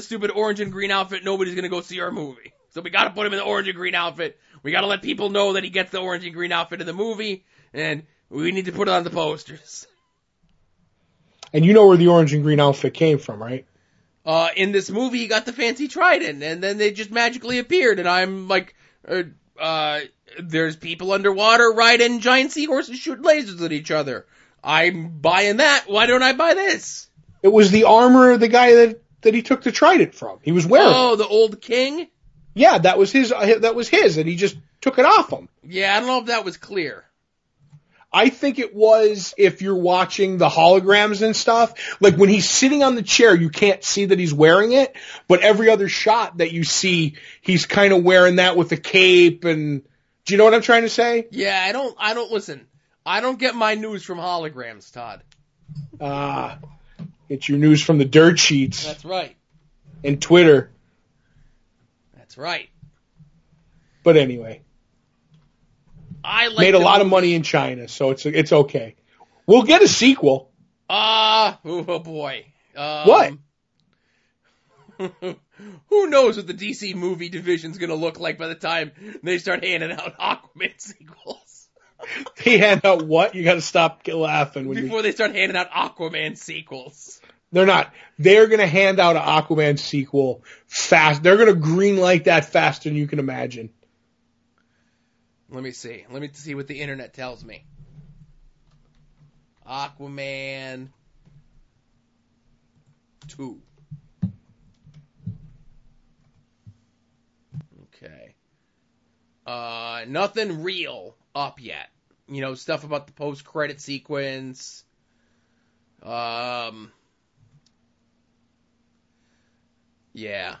stupid orange and green outfit, nobody's gonna go see our movie. So we gotta put him in the orange and green outfit. We gotta let people know that he gets the orange and green outfit in the movie, and we need to put it on the posters. And you know where the orange and green outfit came from, right? In this movie, he got the fancy trident, and then they just magically appeared, and I'm like, there's people underwater riding giant seahorses shooting lasers at each other. I'm buying that. Why don't I buy this? It was the armor of the guy that he took the trident from. He was wearing. Oh, the old king? Yeah, that was his, and he just took it off him. Yeah, I don't know if that was clear. I think it was, if you're watching the holograms and stuff, like when he's sitting on the chair, you can't see that he's wearing it, but every other shot that you see, he's kind of wearing that with a cape, and do you know what I'm trying to say? Yeah, listen, I don't get my news from holograms, Todd. Get your news from the dirt sheets. That's right. And Twitter. That's right. But anyway. I like made a lot of money in China, so it's okay. We'll get a sequel. Oh boy. What? Who knows what the DC movie division's gonna look like by the time they start handing out Aquaman sequels? They hand out what? You gotta stop laughing before they start handing out Aquaman sequels. They're not. They're gonna hand out an Aquaman sequel fast. They're gonna greenlight that faster than you can imagine. Let me see. Let me see what the internet tells me. Aquaman 2. Okay. Nothing real up yet. You know, stuff about the post-credit sequence. Yeah.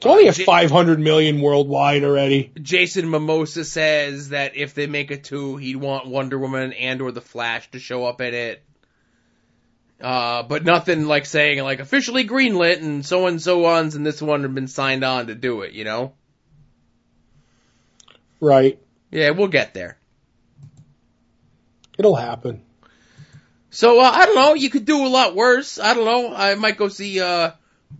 It's only at 500 million worldwide already. Jason Momoa says that if they make a 2, he'd want Wonder Woman and or The Flash to show up in it. But nothing like saying, like, officially greenlit and so-and-so ons and this one have been signed on to do it, you know? Right. Yeah, we'll get there. It'll happen. So, I don't know. You could do a lot worse. I don't know. I might go see,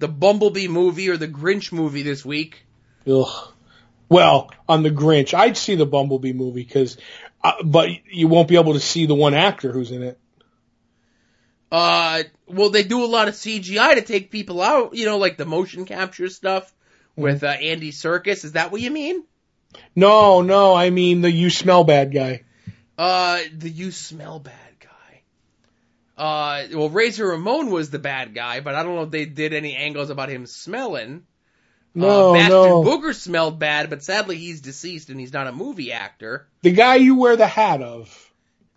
the Bumblebee movie or the Grinch movie this week. Ugh. Well, on the Grinch, I'd see the Bumblebee movie but you won't be able to see the one actor who's in it. Well, they do a lot of CGI to take people out, you know, like the motion capture stuff with Andy Serkis. Is that what you mean? No, I mean the You Smell Bad guy. The You Smell Bad. Well, Razor Ramon was the bad guy, but I don't know if they did any angles about him smelling. No. Booger smelled bad, but sadly he's deceased and he's not a movie actor. The guy you wear the hat of.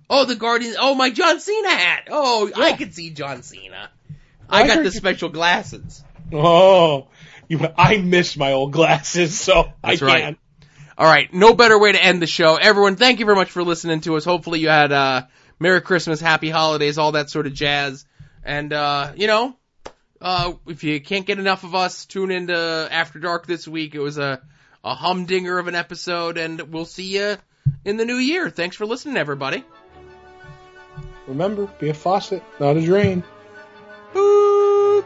Oh, the Guardians. Oh, my John Cena hat. Oh, yeah. I could see John Cena. I got the special glasses. Oh, I miss my old glasses, so that's right. Can. All right. No better way to end the show. Everyone, thank you very much for listening to us. Hopefully you had, Merry Christmas, Happy Holidays, all that sort of jazz. And, if you can't get enough of us, tune into After Dark this week. It was a humdinger of an episode, and we'll see you in the new year. Thanks for listening, everybody. Remember, be a faucet, not a drain. Boop!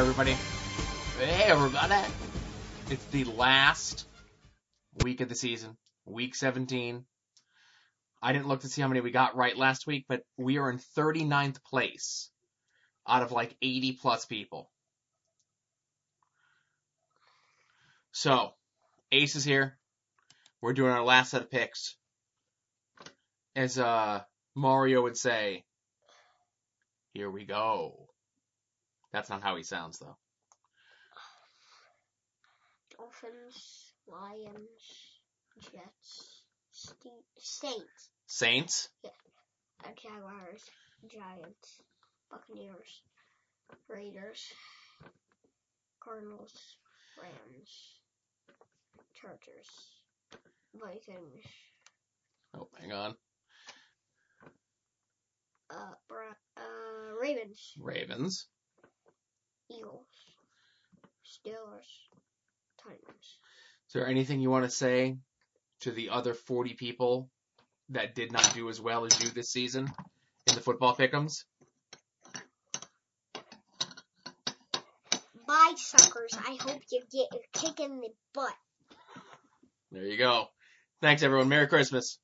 Everybody. Hey, everybody. It's the last week of the season, week 17. I didn't look to see how many we got right last week, but we are in 39th place out of like 80 plus people. So, Ace is here. We're doing our last set of picks. As Mario would say, here we go. That's not how he sounds, though. Dolphins, Lions, Jets, Saints. Saints? Yeah. Jaguars, Giants, Buccaneers, Raiders, Cardinals, Rams, Chargers, Vikings. Oh, hang on. Ravens. Ravens. Eagles. Steelers. Titans. Is there anything you want to say to the other 40 people that did not do as well as you this season in the football pick'ems? Bye, suckers. I hope you get your kick in the butt. There you go. Thanks, everyone. Merry Christmas.